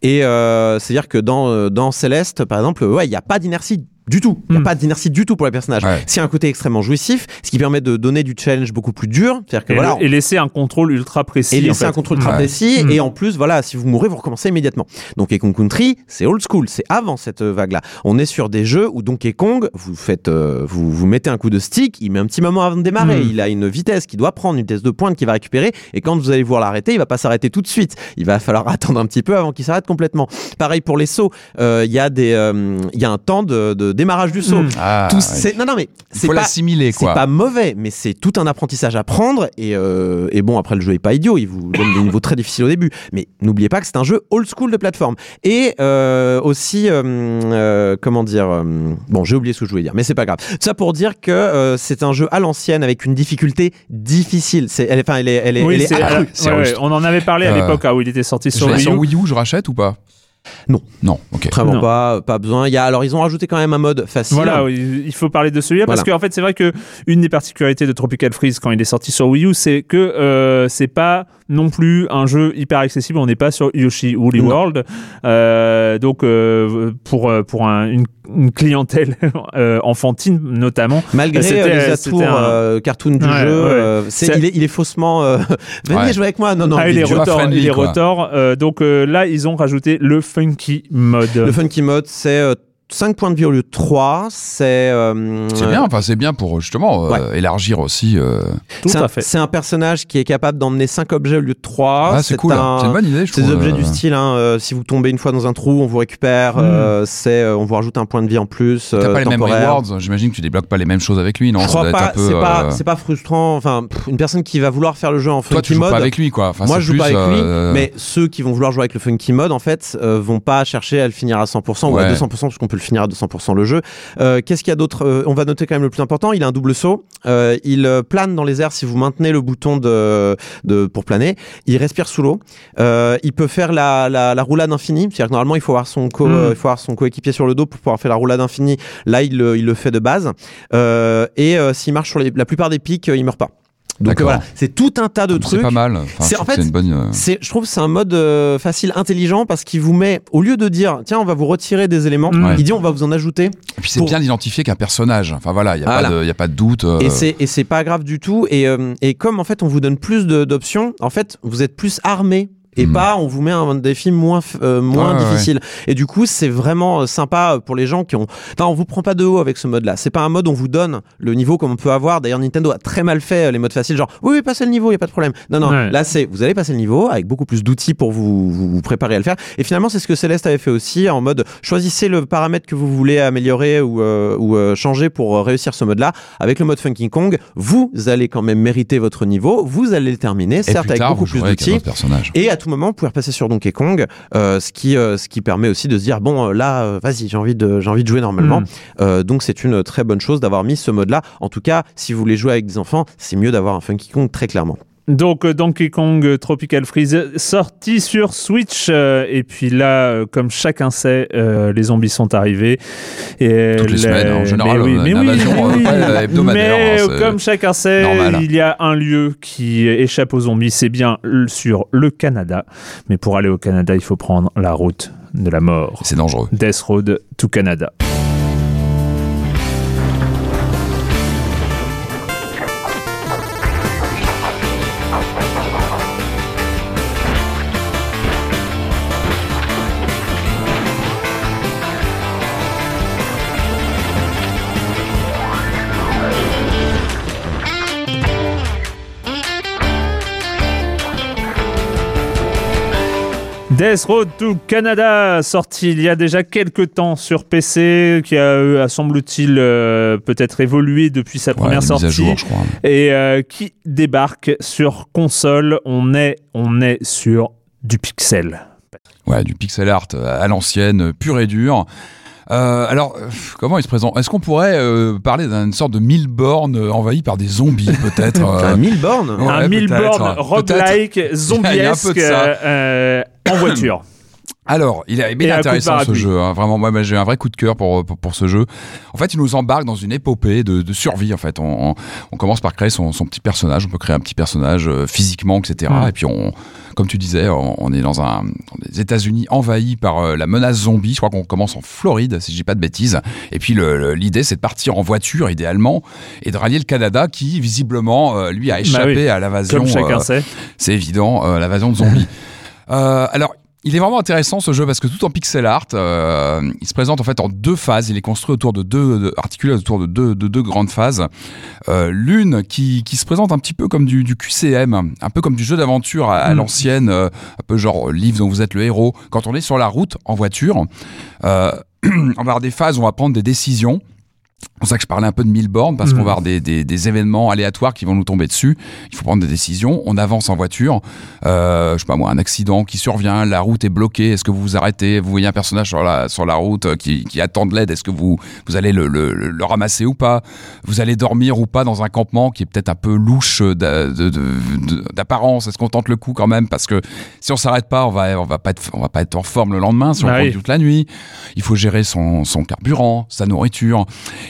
Et euh, c'est-à-dire que dans dans Celeste, par exemple, ouais, il y a pas d'inertie du tout. Il n'y a mmh. pas d'inertie du tout pour les personnages. Ouais. C'est un côté extrêmement jouissif, ce qui permet de donner du challenge beaucoup plus dur. C'est-à-dire que, et, voilà, le, et laisser un contrôle ultra précis. Et laisser en fait. un contrôle ultra ouais. précis. Mmh. Et en plus, voilà, si vous mourrez, vous recommencez immédiatement. Donkey Kong Country, c'est old school. C'est avant cette vague-là. On est sur des jeux où Donkey Kong, vous, faites, euh, vous, vous mettez un coup de stick, il met un petit moment avant de démarrer. Mmh. Il a une vitesse qu'il doit prendre, une vitesse de pointe qu'il va récupérer. Et quand vous allez vouloir l'arrêter, il ne va pas s'arrêter tout de suite. Il va falloir attendre un petit peu avant qu'il s'arrête complètement. Pareil pour les sauts. Il euh, y, euh, y a un temps de, de démarrage du saut. Mmh. Ah, tout, c'est, non, non, mais c'est faut pas, l'assimiler, quoi. C'est pas mauvais, mais c'est tout un apprentissage à prendre. Et, euh, et bon, après, le jeu est pas idiot. Il vous donne des niveaux très difficiles au début. Mais n'oubliez pas que c'est un jeu old school de plateforme. Et euh, aussi, euh, euh, comment dire... Euh, bon, j'ai oublié ce que je voulais dire, mais c'est pas grave. Ça pour dire que euh, c'est un jeu à l'ancienne avec une difficulté difficile. C'est, elle, enfin, elle est, elle est, oui, elle est accrue. La, c'est ouais, ouais, on en avait parlé à euh, l'époque où il était sorti sur Wii U. Sur Wii U, je rachète ou pas ? Non, non, ok. Vraiment non. pas, pas besoin. Il y a, alors ils ont rajouté quand même un mode facile. Voilà, il faut parler de celui-là voilà. parce qu'en en fait c'est vrai que une des particularités de Tropical Freeze quand il est sorti sur Wii U, c'est que euh, c'est pas non plus un jeu hyper accessible. On n'est pas sur Yoshi Woolly World, euh, donc euh, pour pour un, une une clientèle euh, enfantine notamment, malgré c'était, les atours un... euh, cartoon du ouais, jeu ouais. Euh, c'est, c'est... Il, est, il est faussement euh... venez ouais. jouer avec moi non non ah, il, il est retors il est retors euh, donc euh, là ils ont rajouté le funky mode. Le funky mode, c'est euh, cinq points de vie au lieu de trois, c'est... Euh, c'est bien, enfin c'est bien pour justement euh, ouais. élargir aussi... Euh... Tout un, à fait. C'est un personnage qui est capable d'emmener cinq objets au lieu de trois. Ah, c'est, c'est cool, un, c'est une bonne idée, je c'est trouve. Des objets euh... du style, hein, euh, si vous tombez une fois dans un trou, on vous récupère, mmh. euh, c'est, euh, on vous rajoute un point de vie en plus. Euh, T'as pas temporaire. Les mêmes rewards, j'imagine que tu débloques pas les mêmes choses avec lui, non ? Je crois pas, peu, c'est, euh... pas, c'est pas frustrant, enfin pff, une personne qui va vouloir faire le jeu en funky mode... Toi tu joues mode, pas avec lui quoi. Enfin, moi je joue plus, pas avec euh... lui, mais ceux qui vont vouloir jouer avec le funky mode en fait vont pas chercher à le finir à cent pour cent ou à deux cents pour cent parce qu'on peut finir à deux cents pour cent le jeu. Euh, qu'est-ce qu'il y a d'autre ? euh, On va noter quand même le plus important, il a un double saut, euh, il plane dans les airs si vous maintenez le bouton de, de, pour planer, il respire sous l'eau, euh, il peut faire la, la, la roulade infinie, c'est-à-dire que normalement il faut avoir son co, mmh. euh, il faut avoir son coéquipier sur le dos pour pouvoir faire la roulade infinie, là il, il le fait de base, euh, et euh, s'il marche sur les, la plupart des pics, euh, il meurt pas. Donc D'accord. voilà, c'est tout un tas de c'est trucs. C'est pas mal. Enfin, c'est, en fait, c'est une bonne... c'est, je trouve que c'est un mode euh, facile, intelligent, parce qu'il vous met, au lieu de dire, tiens, on va vous retirer des éléments, mmh. il dit, on va vous en ajouter. Et puis c'est pour... bien d'identifier qu'un personnage. Enfin voilà, il n'y a, voilà. a pas de doute. Euh... Et, c'est, et c'est pas grave du tout. Et, euh, et comme en fait, on vous donne plus de, d'options, en fait, vous êtes plus armés. Et mmh. pas, on vous met un défi moins euh, moins ah, difficile. Ouais. Et du coup, c'est vraiment sympa pour les gens qui ont. Enfin, on vous prend pas de haut avec ce mode-là. C'est pas un mode où on vous donne le niveau comme on peut avoir. D'ailleurs, Nintendo a très mal fait les modes faciles, genre oui, oui passez le niveau, y a pas de problème. Non, non. Ouais. Là, c'est vous allez passer le niveau avec beaucoup plus d'outils pour vous, vous vous préparer à le faire. Et finalement, c'est ce que Celeste avait fait aussi en mode choisissez le paramètre que vous voulez améliorer ou euh, ou euh, changer pour réussir ce mode-là. Avec le mode Funky Kong, vous allez quand même mériter votre niveau. Vous allez le terminer, et certes plus tard, avec beaucoup plus d'outils. Et à tout moment pouvoir passer sur Donkey Kong, euh, ce qui euh, ce qui permet aussi de se dire bon là euh, vas-y j'ai envie de j'ai envie de jouer normalement. Mmh. Euh, donc c'est une très bonne chose d'avoir mis ce mode là. En tout cas si vous voulez jouer avec des enfants, c'est mieux d'avoir un Funky Kong très clairement. Donc Donkey Kong Tropical Freeze sorti sur Switch euh, et puis là euh, comme chacun sait euh, les zombies sont arrivés et euh, toutes les la... semaines en général mais oui, une invasion oui, euh, hebdomadaire mais hein, comme chacun sait normal. Il y a un lieu qui échappe aux zombies, c'est bien sur le Canada, mais pour aller au Canada il faut prendre la route de la mort, c'est dangereux. Death Road to Canada. Death Road to Canada, sorti il y a déjà quelques temps sur P C, qui a, a semble-t-il euh, peut-être évolué depuis sa ouais, première sortie, mise à jour, je crois. Et euh, qui débarque sur console. On est, on est sur du pixel. Ouais, du pixel art à l'ancienne, pur et dur. Euh, alors, comment il se présente ? Est-ce qu'on pourrait euh, parler d'une sorte de mille bornes envahi par des zombies, peut-être euh... Un mille bornes ouais, Un mille bornes roguelike, zombiesque, euh, en voiture. Alors, il est bien intéressant ce jeu, hein. Vraiment, moi, j'ai un vrai coup de cœur pour, pour pour ce jeu. En fait, il nous embarque dans une épopée de, de survie. En fait, on, on, on commence par créer son, son petit personnage. On peut créer un petit personnage euh, physiquement, et cetera. Mmh. Et puis, on, comme tu disais, on, on est dans un dans les États-Unis envahis par euh, la menace zombie. Je crois qu'on commence en Floride, si je dis pas de bêtises. Et puis, le, le, l'idée, c'est de partir en voiture, idéalement, et de rallier le Canada, qui visiblement, euh, lui, a échappé bah oui, à l'invasion. Comme chacun euh, sait, c'est évident, euh, l'invasion de zombies. euh, alors. Il est vraiment intéressant ce jeu parce que tout en pixel art, euh, il se présente en fait en deux phases. Il est construit autour de deux, de, articulé autour de deux, de deux grandes phases. Euh, l'une qui, qui se présente un petit peu comme du, du Q C M, un peu comme du jeu d'aventure à, à l'ancienne, euh, un peu genre livre dont vous êtes le héros. Quand on est sur la route en voiture, euh, on va avoir des phases où on va prendre des décisions. C'est pour ça que je parlais un peu de mille bornes, parce mmh. qu'on va avoir des, des, des événements aléatoires qui vont nous tomber dessus. Il faut prendre des décisions. On avance en voiture. Euh, je sais pas moi, un accident qui survient, la route est bloquée. Est-ce que vous vous arrêtez? Vous voyez un personnage sur la, sur la route qui, qui attend de l'aide. Est-ce que vous, vous allez le, le, le ramasser ou pas? Vous allez dormir ou pas dans un campement qui est peut-être un peu louche d'a, de, de, d'apparence? Est-ce qu'on tente le coup quand même? Parce que si on s'arrête pas, on va, on va pas être, on va pas être en forme le lendemain si on ah, conduit oui. toute la nuit. Il faut gérer son, son carburant, sa nourriture.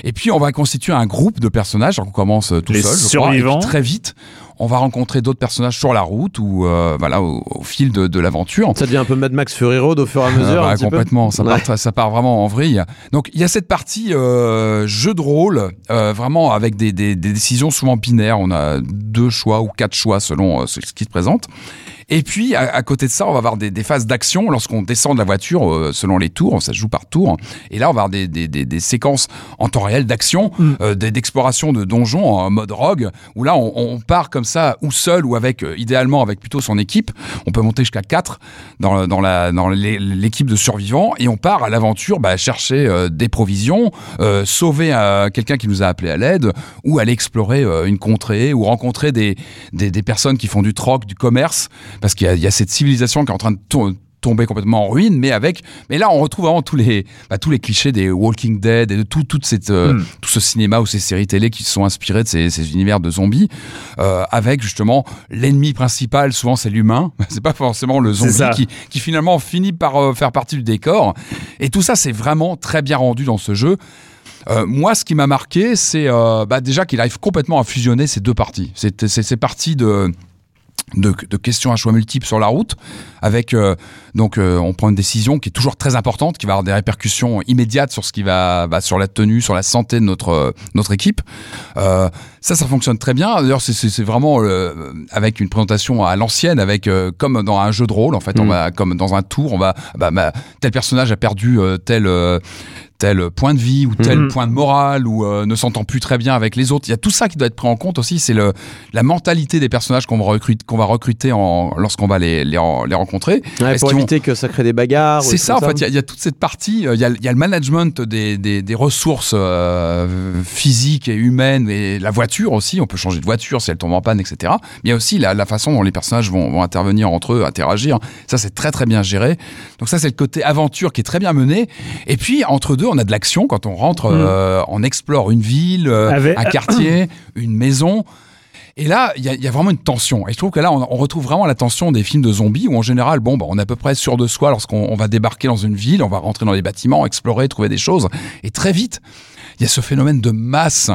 Et puis, on va constituer un groupe de personnages. On commence tout les seul, je crois, et puis très vite, on va rencontrer d'autres personnages sur la route ou euh, voilà, au, au fil de, de l'aventure. Ça devient un peu Mad Max Fury Road au fur et à mesure. Euh, bah, complètement, ça, ouais. part, ça part vraiment en vrille. Donc, il y a cette partie euh, jeu de rôle, euh, vraiment avec des, des, des décisions souvent binaires. On a deux choix ou quatre choix selon euh, ce qui se présente. Et puis, à, à côté de ça, on va avoir des, des phases d'action. Lorsqu'on descend de la voiture, euh, selon les tours, ça se joue par tour. Et là, on va avoir des, des, des, des séquences en temps réel d'action, mm. euh, d'exploration de donjons en mode rogue, où là, on, on part comme ça, ou seul, ou avec, euh, idéalement, avec plutôt son équipe. On peut monter jusqu'à quatre dans, dans, la, dans l'équipe de survivants. Et on part à l'aventure, bah, chercher euh, des provisions, euh, sauver euh, quelqu'un qui nous a appelé à l'aide, ou aller explorer euh, une contrée, ou rencontrer des, des, des personnes qui font du troc, du commerce. Parce qu'il y a, il y a cette civilisation qui est en train de tourner tomber complètement en ruine, mais avec, mais là on retrouve vraiment tous les, bah, tous les clichés des Walking Dead et de tout, toute cette, euh, mm. tout ce cinéma ou ces séries télé qui se sont inspirées de ces, ces univers de zombies, euh, avec justement l'ennemi principal, souvent c'est l'humain, c'est pas forcément le zombie qui, qui finalement finit par euh, faire partie du décor, et tout ça c'est vraiment très bien rendu dans ce jeu. Euh, moi, ce qui m'a marqué, c'est euh, bah, déjà qu'il arrive complètement à fusionner ces deux parties, c'est, c'est, ces parties de De, de questions à choix multiples sur la route, avec euh, donc euh, on prend une décision qui est toujours très importante, qui va avoir des répercussions immédiates sur ce qui va, bah, sur la tenue, sur la santé de notre euh, notre équipe. Euh, ça, ça fonctionne très bien. D'ailleurs, c'est, c'est, c'est vraiment euh, avec une présentation à l'ancienne, avec euh, comme dans un jeu de rôle. En fait, mmh. on va comme dans un tour, on va bah, bah, tel personnage a perdu euh, tel. Euh, tel point de vie ou tel mmh. point de morale ou euh, ne s'entend plus très bien avec les autres. Il y a tout ça qui doit être pris en compte aussi. C'est le, la mentalité des personnages qu'on va recruter, qu'on va recruter en, lorsqu'on va les, les, les rencontrer. Ouais, pour éviter vont... que ça crée des bagarres. C'est ça, en ça. fait. Il y a, il y a toute cette partie. Il y a, il y a le management des, des, des ressources euh, physiques et humaines et la voiture aussi. On peut changer de voiture si elle tombe en panne, et cetera. Mais il y a aussi la, la façon dont les personnages vont, vont intervenir entre eux, interagir. Ça, c'est très, très bien géré. Donc ça, c'est le côté aventure qui est très bien mené. Et puis, entre deux, on a de l'action quand on rentre, mmh. euh, on explore une ville, euh, Avec... un quartier, une maison. Et là, il y, y a vraiment une tension. Et je trouve que là, on, on retrouve vraiment la tension des films de zombies où, en général, bon, bah, on est à peu près sûr de soi lorsqu'on on va débarquer dans une ville, on va rentrer dans les bâtiments, explorer, trouver des choses. Et très vite, il y a ce phénomène de masse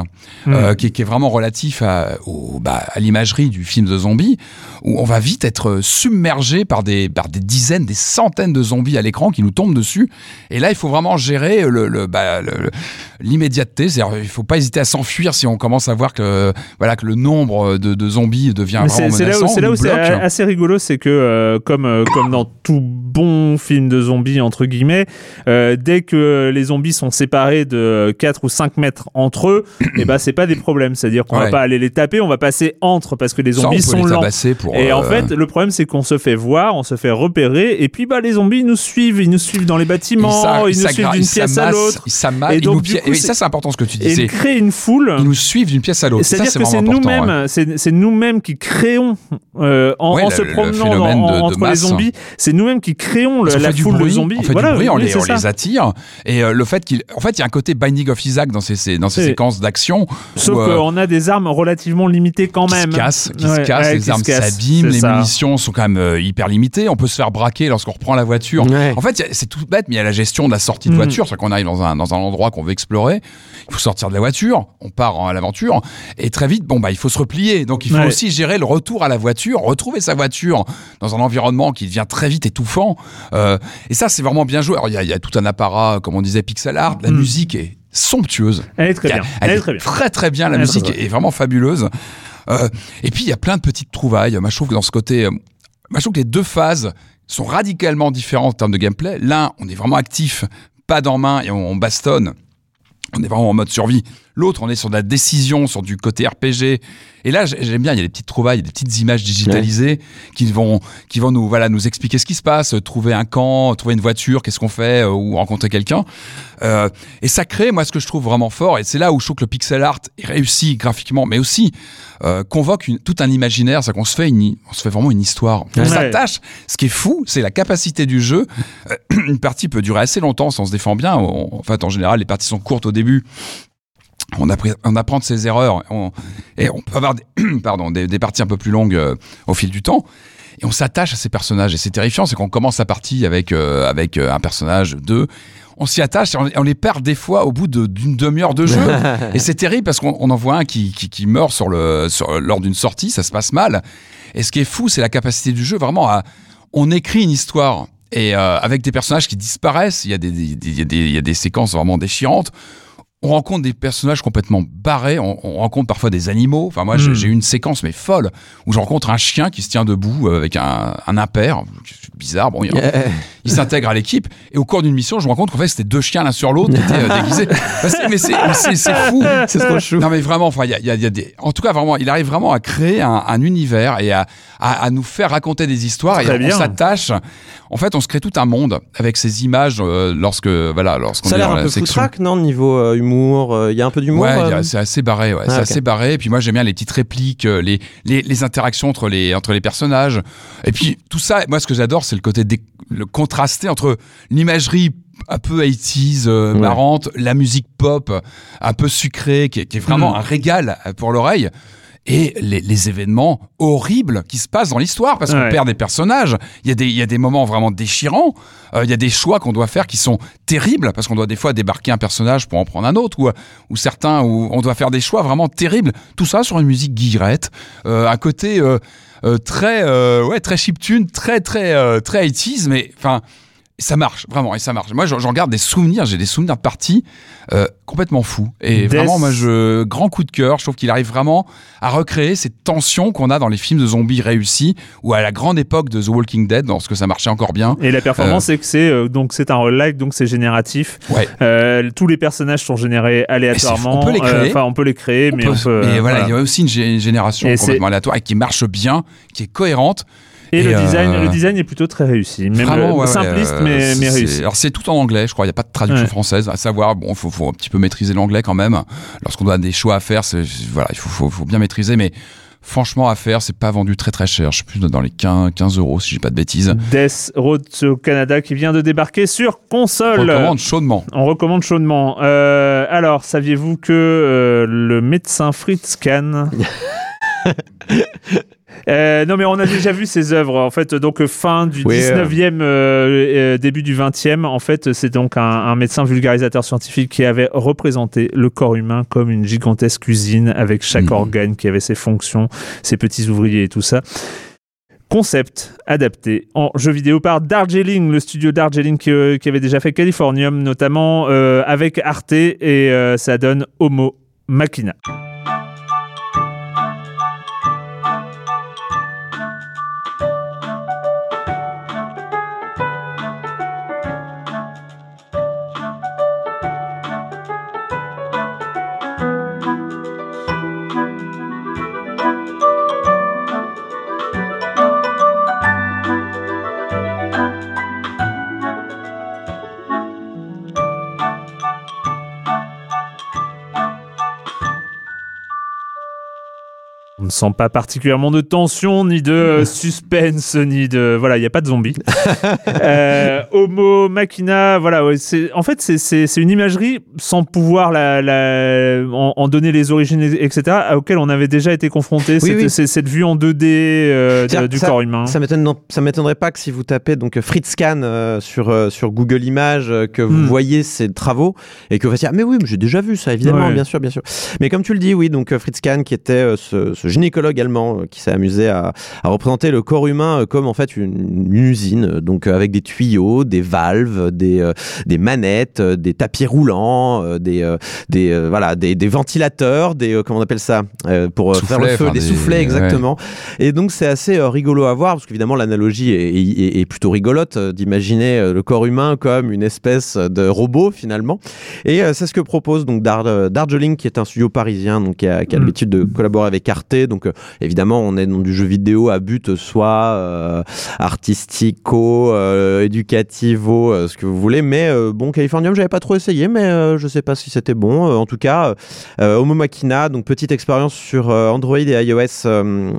euh, mmh. qui, qui est vraiment relatif à, au, bah, à l'imagerie du film de zombies, où on va vite être submergé par des, par des dizaines, des centaines de zombies à l'écran qui nous tombent dessus. Et là, il faut vraiment gérer le, le, bah, le, l'immédiateté. C'est-à-dire, il ne faut pas hésiter à s'enfuir si on commence à voir que, voilà, que le nombre de, de zombies devient Mais vraiment c'est, menaçant. C'est là où, c'est, là où c'est assez rigolo, c'est que euh, comme, euh, comme dans tout bon film de zombies, entre guillemets, euh, dès que les zombies sont séparés de quatre ou cinq mètres entre eux, et bah c'est pas des problèmes, c'est-à-dire qu'on ouais. va pas aller les taper, on va passer entre parce que les zombies Ça, sont lents. Pour, et euh... en fait, le problème c'est qu'on se fait voir, on se fait repérer, et puis bah les zombies nous suivent, ils nous suivent dans les bâtiments, ils, ils nous suivent d'une pièce à l'autre. Et donc du coup, et ça c'est important ce que tu dis. Ils créent une foule. Ils nous suivent d'une pièce à l'autre. C'est-à-dire que c'est nous-mêmes, ouais. c'est, c'est nous-mêmes qui créons euh, en, ouais, en le, se promenant en, de, entre de les zombies, c'est nous-mêmes qui créons la foule de zombies. On fait du bruit, on les attire, et le fait qu'il, en fait, il y a un côté Binding of Isaac claque dans ces, dans ces séquences d'action. Sauf où, qu'on euh, a des armes relativement limitées quand même. Qui se cassent, qui ouais, se cassent ouais, les armes casse, s'abîment, les ça. munitions sont quand même euh, hyper limitées. On peut se faire braquer lorsqu'on reprend la voiture. Ouais. En fait, a, c'est tout bête, mais il y a la gestion de la sortie de voiture. Mmh. C'est-à-dire qu'on arrive dans un, dans un endroit qu'on veut explorer. Il faut sortir de la voiture, on part à l'aventure. Et très vite, bon, bah, il faut se replier. Donc, il faut ouais. aussi gérer le retour à la voiture, retrouver sa voiture dans un environnement qui devient très vite étouffant. Euh, et ça, c'est vraiment bien joué. Alors, il y, y a tout un apparat, comme on disait, pixel art. La mmh. musique est somptueuse. Elle est très bien. Elle, elle est très bien. Très, très bien. La elle musique est, est vraiment fabuleuse. Euh, et puis, il y a plein de petites trouvailles. Moi, je trouve que dans ce côté... Moi, je trouve que les deux phases sont radicalement différentes en termes de gameplay. L'un, on est vraiment actif, pad en main, et on, on bastonne. On est vraiment en mode survie. L'autre, on est sur de la décision, sur du côté R P G. Et là, j'aime bien, il y a des petites trouvailles, des petites images digitalisées ouais. qui vont, qui vont nous, voilà, nous expliquer ce qui se passe, trouver un camp, trouver une voiture, qu'est-ce qu'on fait, ou rencontrer quelqu'un. Euh, et ça crée, moi, ce que je trouve vraiment fort, et c'est là où je trouve que le pixel art est réussi graphiquement, mais aussi euh, convoque une, tout un imaginaire, c'est-à-dire qu'on se fait, une, on se fait vraiment une histoire. On ouais. s'attache. Ce qui est fou, c'est la capacité du jeu. Euh, une partie peut durer assez longtemps si on se défend bien. On, en fait, en général, les parties sont courtes au début. On, appris, on apprend de ses erreurs on, et on peut avoir des, pardon, des, des parties un peu plus longues euh, au fil du temps. Et on s'attache à ces personnages. Et c'est terrifiant, c'est qu'on commence la partie avec, euh, avec un personnage, deux. On s'y attache et on, on les perd des fois au bout de, d'une demi-heure de jeu. Et c'est terrible parce qu'on on en voit un qui, qui, qui meurt sur le, sur, lors d'une sortie, ça se passe mal. Et ce qui est fou, c'est la capacité du jeu vraiment à... On écrit une histoire et euh, avec des personnages qui disparaissent. Il y a des, des, des, des, il y a des séquences vraiment déchirantes. On rencontre des personnages complètement barrés, on, on rencontre parfois des animaux. Enfin, moi, mmh. j'ai eu une séquence, mais folle, où je rencontre un chien qui se tient debout avec un, un impair. Bizarre, bon, il, yeah. il s'intègre à l'équipe. Et au cours d'une mission, je me rends compte qu'en fait, c'était deux chiens l'un sur l'autre qui étaient euh, déguisés. Bah, c'est, mais c'est, c'est, c'est fou. C'est trop chou. Non, mais vraiment, enfin, il y a, y a, y a des. En tout cas, vraiment, il arrive vraiment à créer un, un univers et à, à, à nous faire raconter des histoires. Très et bien. On s'attache. En fait, on se crée tout un monde avec ces images euh, lorsque, voilà, lorsqu'on ça est dans la section. Ça a l'air un peu foutraque, non, niveau. Euh, humain. Il y a un peu d'humour. Ouais, euh... c'est assez barré. Ouais, ah, c'est okay. assez barré. Et puis moi, j'aime bien les petites répliques, les les, les interactions entre les entre les personnages. Et puis tout ça, moi, ce que j'adore, c'est le côté dé- le contrasté entre l'imagerie un peu eighties euh, ouais. marrante, la musique pop un peu sucrée, qui, qui est vraiment mmh. un régal pour l'oreille. Et les, les événements horribles qui se passent dans l'histoire, parce qu'on ouais. perd des personnages. Il y a des, il y a des moments vraiment déchirants. Euh, il y a des choix qu'on doit faire qui sont terribles, parce qu'on doit des fois débarquer un personnage pour en prendre un autre, ou, ou certains, où on doit faire des choix vraiment terribles. Tout ça sur une musique guillerette, euh, à côté euh, euh, très, euh, ouais, très chiptune, très, très, euh, très eighties, mais enfin. Ça marche, vraiment, et ça marche. Moi, j'en garde des souvenirs, j'ai des souvenirs de parties euh, complètement fous. Et Death. Vraiment, moi, je grand coup de cœur. Je trouve qu'il arrive vraiment à recréer cette tension qu'on a dans les films de zombies réussis ou à la grande époque de The Walking Dead, parce que ça marchait encore bien. Et la performance, euh, c'est que c'est, euh, donc, c'est un roll like, donc c'est génératif. Ouais. Euh, tous les personnages sont générés aléatoirement. On peut les créer. Enfin, euh, on peut les créer, on mais peut, on peut... Et euh, voilà, il y a aussi une, g- une génération et complètement c'est... aléatoire et qui marche bien, qui est cohérente. Et, et le, euh... design, le design est plutôt très réussi. Même Vraiment, ouais, simpliste, ouais, euh, mais, mais réussi. Alors, c'est tout en anglais, je crois. Il n'y a pas de traduction ouais. française. À savoir, bon, il faut, faut un petit peu maîtriser l'anglais quand même. Lorsqu'on a des choix à faire, c'est, voilà, il faut, faut, faut bien maîtriser. Mais franchement, à faire, c'est pas vendu très très cher. Je suis plus dans les quinze euros, si je dis pas de bêtises. Death Road au Canada qui vient de débarquer sur console. On recommande chaudement. On recommande chaudement. Euh, alors, saviez-vous que euh, le médecin Fritz Kahn... Euh, non mais on a déjà vu ces œuvres en fait, donc fin du oui, dix-neuvième euh, euh, début du vingtième en fait, c'est donc un, un médecin vulgarisateur scientifique qui avait représenté le corps humain comme une gigantesque usine avec chaque mmh. organe qui avait ses fonctions, ses petits ouvriers et tout ça. Concept adapté en jeu vidéo par Darjeeling, le studio Darjeeling qui, euh, qui avait déjà fait Californium notamment euh, avec Arte et euh, ça donne Homo Machina. On ne sent pas particulièrement de tension, ni de euh, suspense, ni de... Voilà, il n'y a pas de zombies. euh, Homo Machina, voilà. Ouais, c'est, en fait, c'est, c'est, c'est une imagerie, sans pouvoir la, la, en, en donner les origines, et cetera, auquel on avait déjà été confronté. Oui, cette, oui. C'est, cette vue en deux D euh, de, du ça, corps humain. Ça ne m'étonnerait pas que si vous tapez donc, Fritz Kahn euh, sur, euh, sur Google Images, euh, que vous hmm. voyez ses travaux, et que vous fassiez « Ah mais oui, mais j'ai déjà vu ça, évidemment, ouais. bien sûr, bien sûr. » Mais comme tu le dis, oui, donc euh, Fritz Kahn, qui était euh, ce, ce gynécologue allemand qui s'est amusé à, à représenter le corps humain comme en fait une, une usine, donc avec des tuyaux, des valves, des, euh, des manettes, des tapis roulants, euh, des, euh, des, euh, voilà, des, des ventilateurs, des, euh, comment on appelle ça euh, pour soufflets, faire le feu, des, des soufflets, exactement. Ouais. Et donc c'est assez euh, rigolo à voir, parce qu'évidemment l'analogie est, est, est plutôt rigolote euh, d'imaginer le corps humain comme une espèce de robot finalement. Et euh, c'est ce que propose donc Dar- Darjeeling, qui est un studio parisien, donc, qui a, qui a l'habitude de collaborer avec Arte. Donc euh, évidemment on est dans du jeu vidéo à but soit euh, artistico, euh, éducativo, euh, ce que vous voulez, mais euh, bon, Californium j'avais pas trop essayé, mais euh, je sais pas si c'était bon, euh, en tout cas euh, Homo Machina, donc petite expérience sur euh, Android et iOS euh,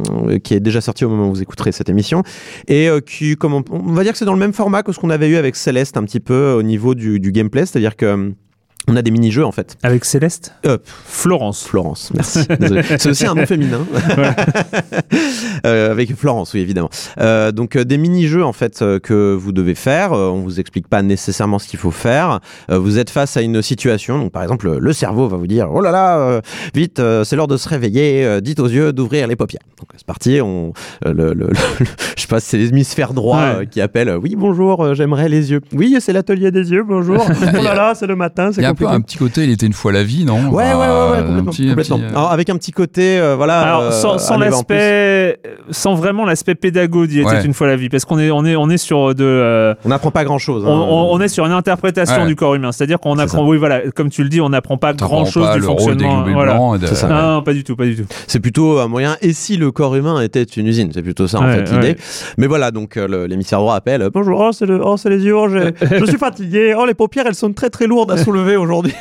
qui est déjà sortie au moment où vous écouterez cette émission, et euh, qui, comme on, on va dire que c'est dans le même format que ce qu'on avait eu avec Celeste un petit peu au niveau du, du gameplay, c'est-à-dire que on a des mini-jeux en fait. Avec Céleste euh, Florence. Florence, merci. Désolé. C'est aussi un nom féminin. euh, avec Florence, oui, évidemment. Euh, donc euh, des mini-jeux en fait euh, que vous devez faire. Euh, on ne vous explique pas nécessairement ce qu'il faut faire. Euh, vous êtes face à une situation. Donc, par exemple, le cerveau va vous dire « Oh là là, euh, vite, euh, c'est l'heure de se réveiller. Euh, dites aux yeux d'ouvrir les paupières. » Donc c'est parti. On, euh, le, le, le, le, je sais pas, c'est l'hémisphère droit ouais. euh, qui appelle euh, « Oui, bonjour, euh, j'aimerais les yeux. »« Oui, c'est l'atelier des yeux, bonjour. Oh là là, c'est le matin, c'est compliqué. » Un petit côté, il était une fois la vie, non ? Ouais, ah, ouais, ouais, ouais, complètement. Un petit, complètement. Un petit... Alors, avec un petit côté, euh, voilà. Alors, sans, euh, sans l'aspect, sans vraiment l'aspect pédagogue, il ouais. était une fois la vie, parce qu'on est, on est, on est sur de. Euh, on n'apprend pas grand chose. Hein. On, on est sur une interprétation ouais. du corps humain, c'est-à-dire qu'on c'est apprend, ça. oui, voilà, comme tu le dis, on n'apprend pas grand chose du fonctionnement. Rôle des voilà. blancs, de... c'est ça, ouais. non, non, pas du tout, pas du tout. C'est plutôt un moyen. Et si le corps humain était une usine, c'est plutôt ça en ouais, fait l'idée. Ouais. Mais voilà, donc euh, l'hémisphère droit appelle. Bonjour, oh c'est le, oh c'est les yeux, oh, je suis fatigué, oh les paupières elles sont très très lourdes à soulever. Aujourd'hui.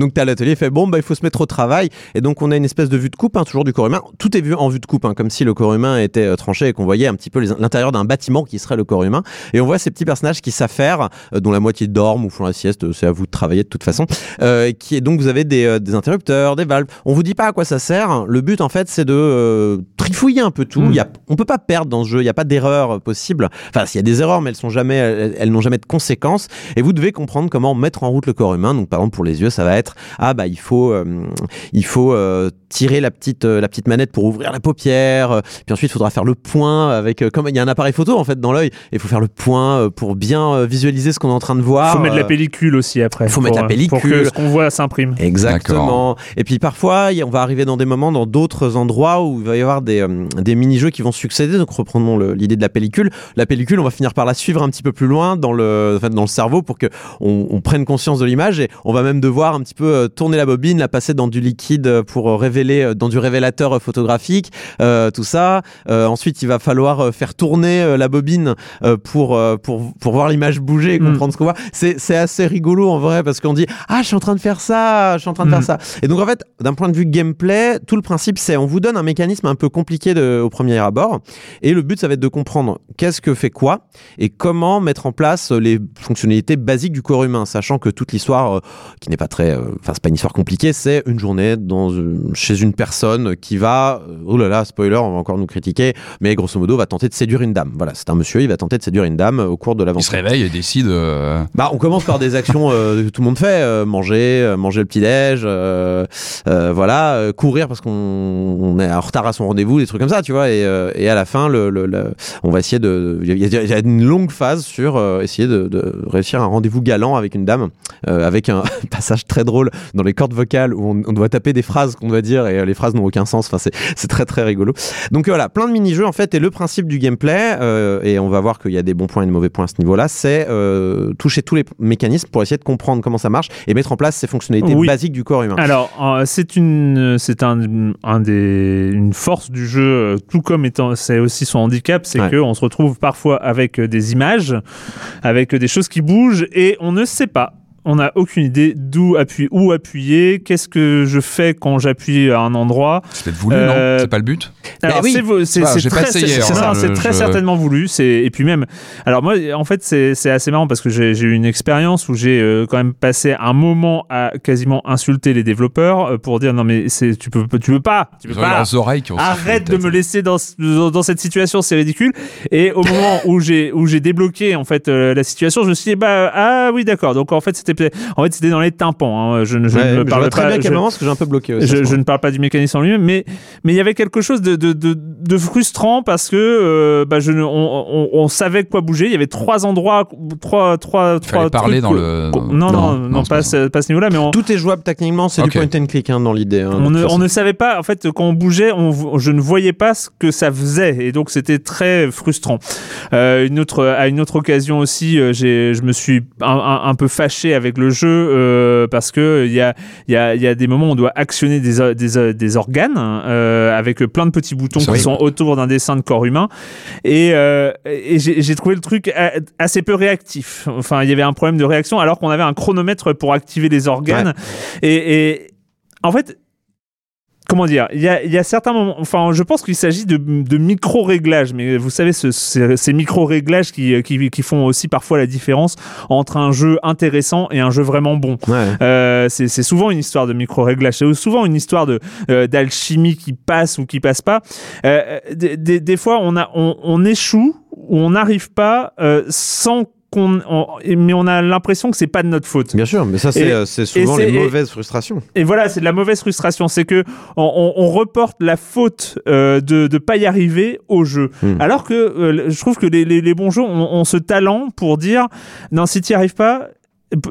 Donc t'as l'atelier, fait bon, bah il faut se mettre au travail, et donc on a une espèce de vue de coupe, hein, toujours du corps humain. Tout est vu en vue de coupe, hein, comme si le corps humain était euh, tranché et qu'on voyait un petit peu les, l'intérieur d'un bâtiment qui serait le corps humain. Et on voit ces petits personnages qui s'affairent, euh, dont la moitié dorment ou font la sieste. C'est à vous de travailler de toute façon. Euh, qui est donc vous avez des, euh, des interrupteurs, des valves. On vous dit pas à quoi ça sert. Le but en fait, c'est de euh, trifouiller un peu tout. Mmh. Y a, on peut pas perdre dans ce jeu. Il y a pas d'erreur euh, possible. Enfin, s'il y a des erreurs, mais elles sont jamais, elles, elles n'ont jamais de conséquences. Et vous devez comprendre comment mettre en route le corps humain. Donc par exemple pour les yeux ça va être ah bah il faut euh, il faut euh, tirer la petite euh, la petite manette pour ouvrir la paupière, euh, puis ensuite il faudra faire le point avec euh, comme il y a un appareil photo en fait dans l'œil, il faut faire le point euh, pour bien euh, visualiser ce qu'on est en train de voir. Il faut euh, mettre la pellicule aussi après. Il faut pour, mettre la pellicule pour que ce qu'on voit s'imprime. Exactement. D'accord. Et puis parfois on va arriver dans des moments dans d'autres endroits où il va y avoir des euh, des mini-jeux qui vont succéder. Donc reprenons le, l'idée de la pellicule. La pellicule on va finir par la suivre un petit peu plus loin dans le enfin, dans le cerveau pour que on, on prenne conscience de l'image. Et on va même devoir un petit peu euh, tourner la bobine, la passer dans du liquide pour euh, révéler, euh, dans du révélateur euh, photographique, euh, tout ça. Euh, ensuite, il va falloir euh, faire tourner euh, la bobine euh, pour, euh, pour, pour voir l'image bouger et comprendre mmh. ce qu'on voit. C'est, c'est assez rigolo en vrai parce qu'on dit « Ah, je suis en train de faire ça, je suis en train de mmh. faire ça ». Et donc en fait, d'un point de vue gameplay, tout le principe c'est on vous donne un mécanisme un peu compliqué de, au premier abord et le but ça va être de comprendre qu'est-ce que fait quoi et comment mettre en place les fonctionnalités basiques du corps humain, sachant que toute l'histoire qui n'est pas très, euh, enfin c'est pas une histoire compliquée, c'est une journée dans euh, chez une personne qui va, oh là là spoiler, on va encore nous critiquer, mais grosso modo va tenter de séduire une dame. Voilà, c'est un monsieur, il va tenter de séduire une dame au cours de l'aventure. Il se réveille et décide. Euh... Bah on commence par des actions euh, que tout le monde fait, euh, manger, euh, manger le petit déj, euh, euh, voilà, euh, courir parce qu'on on est en retard à son rendez-vous, des trucs comme ça, tu vois. Et, euh, et à la fin, le, le, le, on va essayer de, il y, y a une longue phase sur euh, essayer de, de réussir un rendez-vous galant avec une dame, euh, avec un passage très drôle dans les cordes vocales où on, on doit taper des phrases qu'on doit dire et les phrases n'ont aucun sens, enfin c'est, c'est très très rigolo. Donc euh, voilà, plein de mini-jeux en fait, et le principe du gameplay euh, et on va voir qu'il y a des bons points et des mauvais points à ce niveau-là, c'est euh, toucher tous les mécanismes pour essayer de comprendre comment ça marche et mettre en place ces fonctionnalités oui. basiques du corps humain. Alors euh, c'est une c'est un, un des, une force du jeu, tout comme étant, c'est aussi son handicap, c'est ouais. qu'on se retrouve parfois avec des images, avec des choses qui bougent et on ne sait pas on n'a aucune idée d'où appuyer, où appuyer, qu'est-ce que je fais quand j'appuie à un endroit. C'est peut-être voulu, euh... non ? C'est pas le but ? Alors, oui. c'est, c'est, ah, c'est très, essayé, c'est, c'est, ça, le, c'est très je... certainement voulu. C'est, et puis même, alors moi, en fait, c'est, c'est assez marrant parce que j'ai, j'ai eu une expérience où j'ai euh, quand même passé un moment à quasiment insulter les développeurs euh, pour dire non mais c'est, tu peux, tu peux pas, tu peux Ils pas. Arrête de me laisser dans, dans, dans cette situation, c'est ridicule. Et au moment où j'ai, où j'ai débloqué en fait euh, la situation, je me suis dit bah ah oui d'accord. Donc en fait c'était, en fait c'était dans les tympans. Hein. Je, je ouais, ne parle pas. Très bien je, parce que j'ai un peu bloqué. Aussi, je, je ne parle pas du mécanisme en lui-même, mais mais il y avait quelque chose de, de De, de, de frustrant parce que euh, bah je, on, on, on savait quoi bouger. Il y avait trois endroits, trois, trois, trois trucs. Parler dans le... Non, non, non, non, non, non pas, ce, pas ce niveau-là. Mais on... Tout est jouable techniquement, c'est okay. Du point and click hein, dans l'idée. Hein, on, ne, on ne savait pas, en fait, quand on bougeait, on, je ne voyais pas ce que ça faisait. Et donc, c'était très frustrant. Euh, une autre, à une autre occasion aussi, j'ai, je me suis un, un, un peu fâché avec le jeu euh, parce qu'il y a, y, a, y a des moments où on doit actionner des, des, des organes euh, avec plein de petits boutons qui sont autour d'un dessin de corps humain et, euh, et j'ai, j'ai trouvé le truc assez peu réactif. Enfin, il y avait un problème de réaction alors qu'on avait un chronomètre pour activer les organes. Ouais. Et, et en fait, comment dire, il y a, il y a certains moments, enfin, je pense qu'il s'agit de, de micro-réglages, mais vous savez, ce, ces, ces micro-réglages qui, qui, qui font aussi parfois la différence entre un jeu intéressant et un jeu vraiment bon. Ouais. Euh, c'est, c'est souvent une histoire de micro-réglages, c'est souvent une histoire de, euh, d'alchimie qui passe ou qui passe pas. Euh, des, des, des fois, on, a, on, on échoue ou on n'arrive pas euh, sans qu'on, on, mais on a l'impression que c'est pas de notre faute. Bien sûr, mais ça c'est, et, c'est souvent c'est, les mauvaises et, frustrations. Et voilà, c'est de la mauvaise frustration, c'est que on, on, on reporte la faute euh, de de pas y arriver au jeu. Mmh. Alors que euh, je trouve que les les, les bons jeux ont, ont ce talent pour dire non si t'y arrives pas.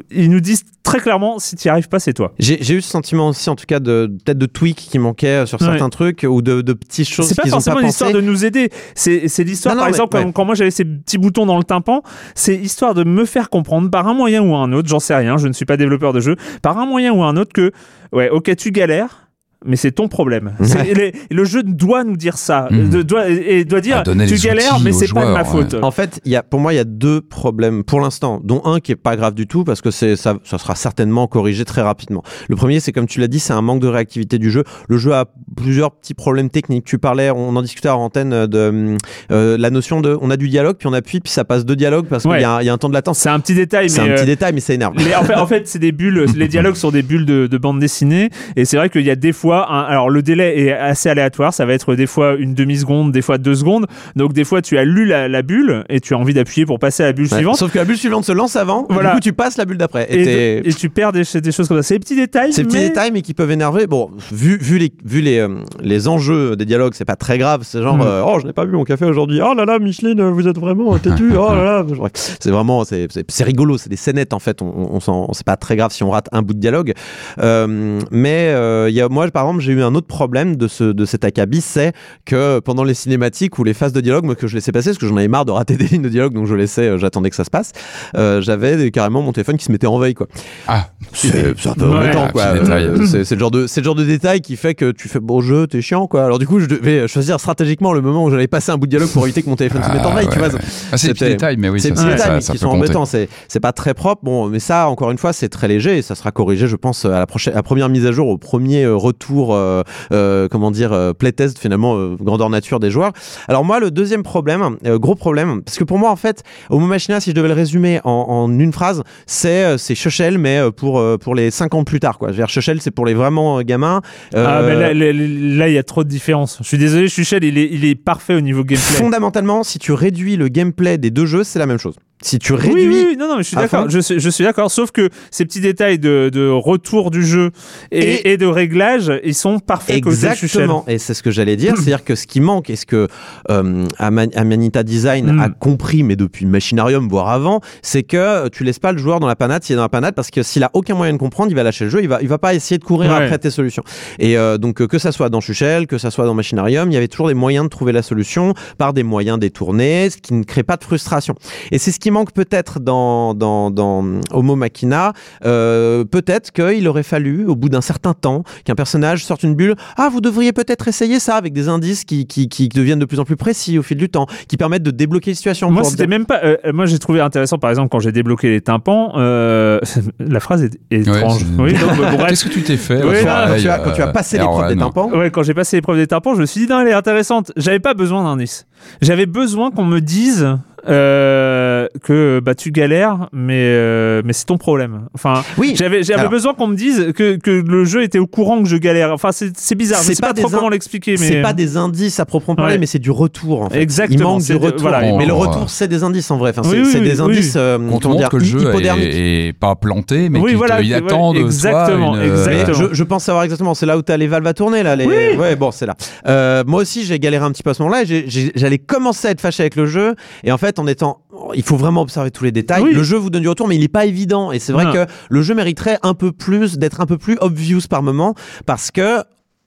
Ils nous disent très clairement si t'y arrives pas c'est toi. J'ai, j'ai eu ce sentiment aussi en tout cas de peut-être de tweak qui manquait sur certains ouais. trucs ou de, de petites choses qu'ils ont pas pensé. C'est pas forcément l'histoire de nous aider, c'est, c'est l'histoire non, par non, exemple mais, quand, ouais. quand moi j'avais ces petits boutons dans le tympan, c'est histoire de me faire comprendre par un moyen ou un autre, j'en sais rien, je ne suis pas développeur de jeu, par un moyen ou un autre que ouais ok tu galères mais c'est ton problème. C'est, les, le jeu doit nous dire ça. Mmh. De, doit, et doit dire, tu galères, mais c'est joueurs, pas de ma faute. Ouais. En fait, y a, pour moi, il y a deux problèmes pour l'instant, dont un qui n'est pas grave du tout, parce que c'est, ça, ça sera certainement corrigé très rapidement. Le premier, c'est comme tu l'as dit, c'est un manque de réactivité du jeu. Le jeu a plusieurs petits problèmes techniques. Tu parlais, on en discutait à l'antenne, de euh, la notion de, on a du dialogue, puis on appuie, puis ça passe deux dialogues, parce ouais. qu'il y a, y a un temps de latence. C'est un petit détail, c'est mais... C'est un euh, petit détail, mais ça énerve. Les, en, fait, en fait, c'est des bulles, les dialogues sont des bulles de, de bande dessinée, et c'est vrai qu'il y a des fois Un, alors le délai est assez aléatoire, ça va être des fois une demi-seconde, des fois deux secondes, donc des fois tu as lu la, la bulle et tu as envie d'appuyer pour passer à la bulle ouais. suivante, sauf que la bulle suivante se lance avant, voilà. Du coup tu passes la bulle d'après et, et, de, et tu perds des, des choses comme ça, c'est des petits détails c'est des mais... petits détails mais qui peuvent énerver. Bon, vu, vu, les, vu les, euh, les enjeux des dialogues c'est pas très grave, c'est genre mmh. euh, oh je n'ai pas bu mon café aujourd'hui, oh là là Micheline vous êtes vraiment têtu, oh là là c'est vraiment c'est, c'est, c'est rigolo, c'est des scénettes en fait, on, on, on, c'est pas très grave si on rate un bout de dialogue euh, mais euh, y a, moi par exemple j'ai eu un autre problème de, ce, de cet acabit, c'est que pendant les cinématiques ou les phases de dialogue moi, que je laissais passer parce que j'en avais marre de rater des lignes de dialogue, donc je laissais, euh, j'attendais que ça se passe, euh, j'avais des, carrément mon téléphone qui se mettait en veille quoi. Ah c'est, c'est un peu ouais, embêtant quoi. Euh, c'est, c'est, le genre de, c'est le genre de détail qui fait que tu fais bon jeu t'es chiant quoi, alors du coup je devais choisir stratégiquement le moment où j'allais passer un bout de dialogue pour éviter que mon téléphone ah, se mette en veille ouais, tu vois, ouais. ah, c'est des petits détails mais oui c'est des petits détails qui sont embêtants, c'est, c'est pas très propre bon, mais ça encore une fois c'est très léger et ça sera corrigé je pense à la, prochaine, à la première mise à jour, au premier retour tour euh, euh, comment dire euh, playtest finalement euh, grandeur nature des joueurs. Alors moi le deuxième problème euh, gros problème parce que pour moi en fait Homo Machina si je devais le résumer en, en une phrase c'est euh, c'est Chechel mais pour euh, pour les cinq ans plus tard quoi. Je veux dire Chechel c'est pour les vraiment gamins. Euh, ah mais là, là, là il y a trop de différences. Je suis désolé Chechel il est il est parfait au niveau gameplay. Fondamentalement si tu réduis le gameplay des deux jeux c'est la même chose. Si tu réduis... Oui, oui, oui. Non, non, mais je suis d'accord. Je, je suis d'accord. Sauf que ces petits détails de, de retour du jeu et, et, et de réglage, ils sont parfaits. Exactement. Côté et c'est ce que j'allais dire. C'est-à-dire que ce qui manque et ce que euh, Amanita Design mm. a compris, mais depuis Machinarium, voire avant, c'est que tu laisses pas le joueur dans la panade s'il est dans la panade, parce que s'il a aucun moyen de comprendre, il va lâcher le jeu, il va, il va pas essayer de courir ouais. après tes solutions. Et euh, donc, que ça soit dans Chuchel, que ça soit dans Machinarium, il y avait toujours des moyens de trouver la solution par des moyens détournés, ce qui ne crée pas de frustration. Et c'est ce qui manque peut-être dans, dans, dans Homo Machina, euh, peut-être qu'il aurait fallu, au bout d'un certain temps, qu'un personnage sorte une bulle. Ah, vous devriez peut-être essayer ça, avec des indices qui, qui, qui deviennent de plus en plus précis au fil du temps, qui permettent de débloquer les situations. Moi, c'était de... même pas, euh, moi j'ai trouvé intéressant, par exemple, quand j'ai débloqué les tympans, euh, la phrase est, est ouais, étrange. Oui, donc, bon, bref. Qu'est-ce que tu t'es fait ouais, là, quand, tu as, quand tu as passé euh, l'épreuve ouais, des tympans ouais, quand j'ai passé l'épreuve des tympans, je me suis dit, non, elle est intéressante. J'avais pas besoin d'indices. J'avais besoin qu'on me dise euh, que bah, tu galères, mais, euh, mais c'est ton problème. Enfin, oui. J'avais, j'avais Alors, besoin qu'on me dise que, que le jeu était au courant que je galère. Enfin, c'est, c'est bizarre. C'est je sais pas, pas trop in- comment l'expliquer. Mais... c'est pas des indices à proprement parler, ouais. mais c'est du retour. En fait. Exactement. Il manque du retour. De, voilà. bon, mais le retour, c'est des indices en vrai. Enfin, c'est, oui, oui, c'est des oui, indices. Oui. Euh, on te montre que le jeu est, est pas planté, mais oui, qu'il voilà, te, il ouais, attend de exactement, toi. Une, exactement. Euh, je, je pense savoir exactement. C'est là où t'as les valves à tourner là. Les... Oui. Ouais, bon, c'est là. Euh, moi aussi, j'ai galéré un petit peu à ce moment-là. J'allais commencer à être fâché avec le jeu, et en fait, en étant il faut vraiment observer tous les détails. Oui. Le jeu vous donne du retour, mais il n'est pas évident. Et c'est vrai voilà. que le jeu mériterait un peu plus, d'être un peu plus obvious par moment, parce que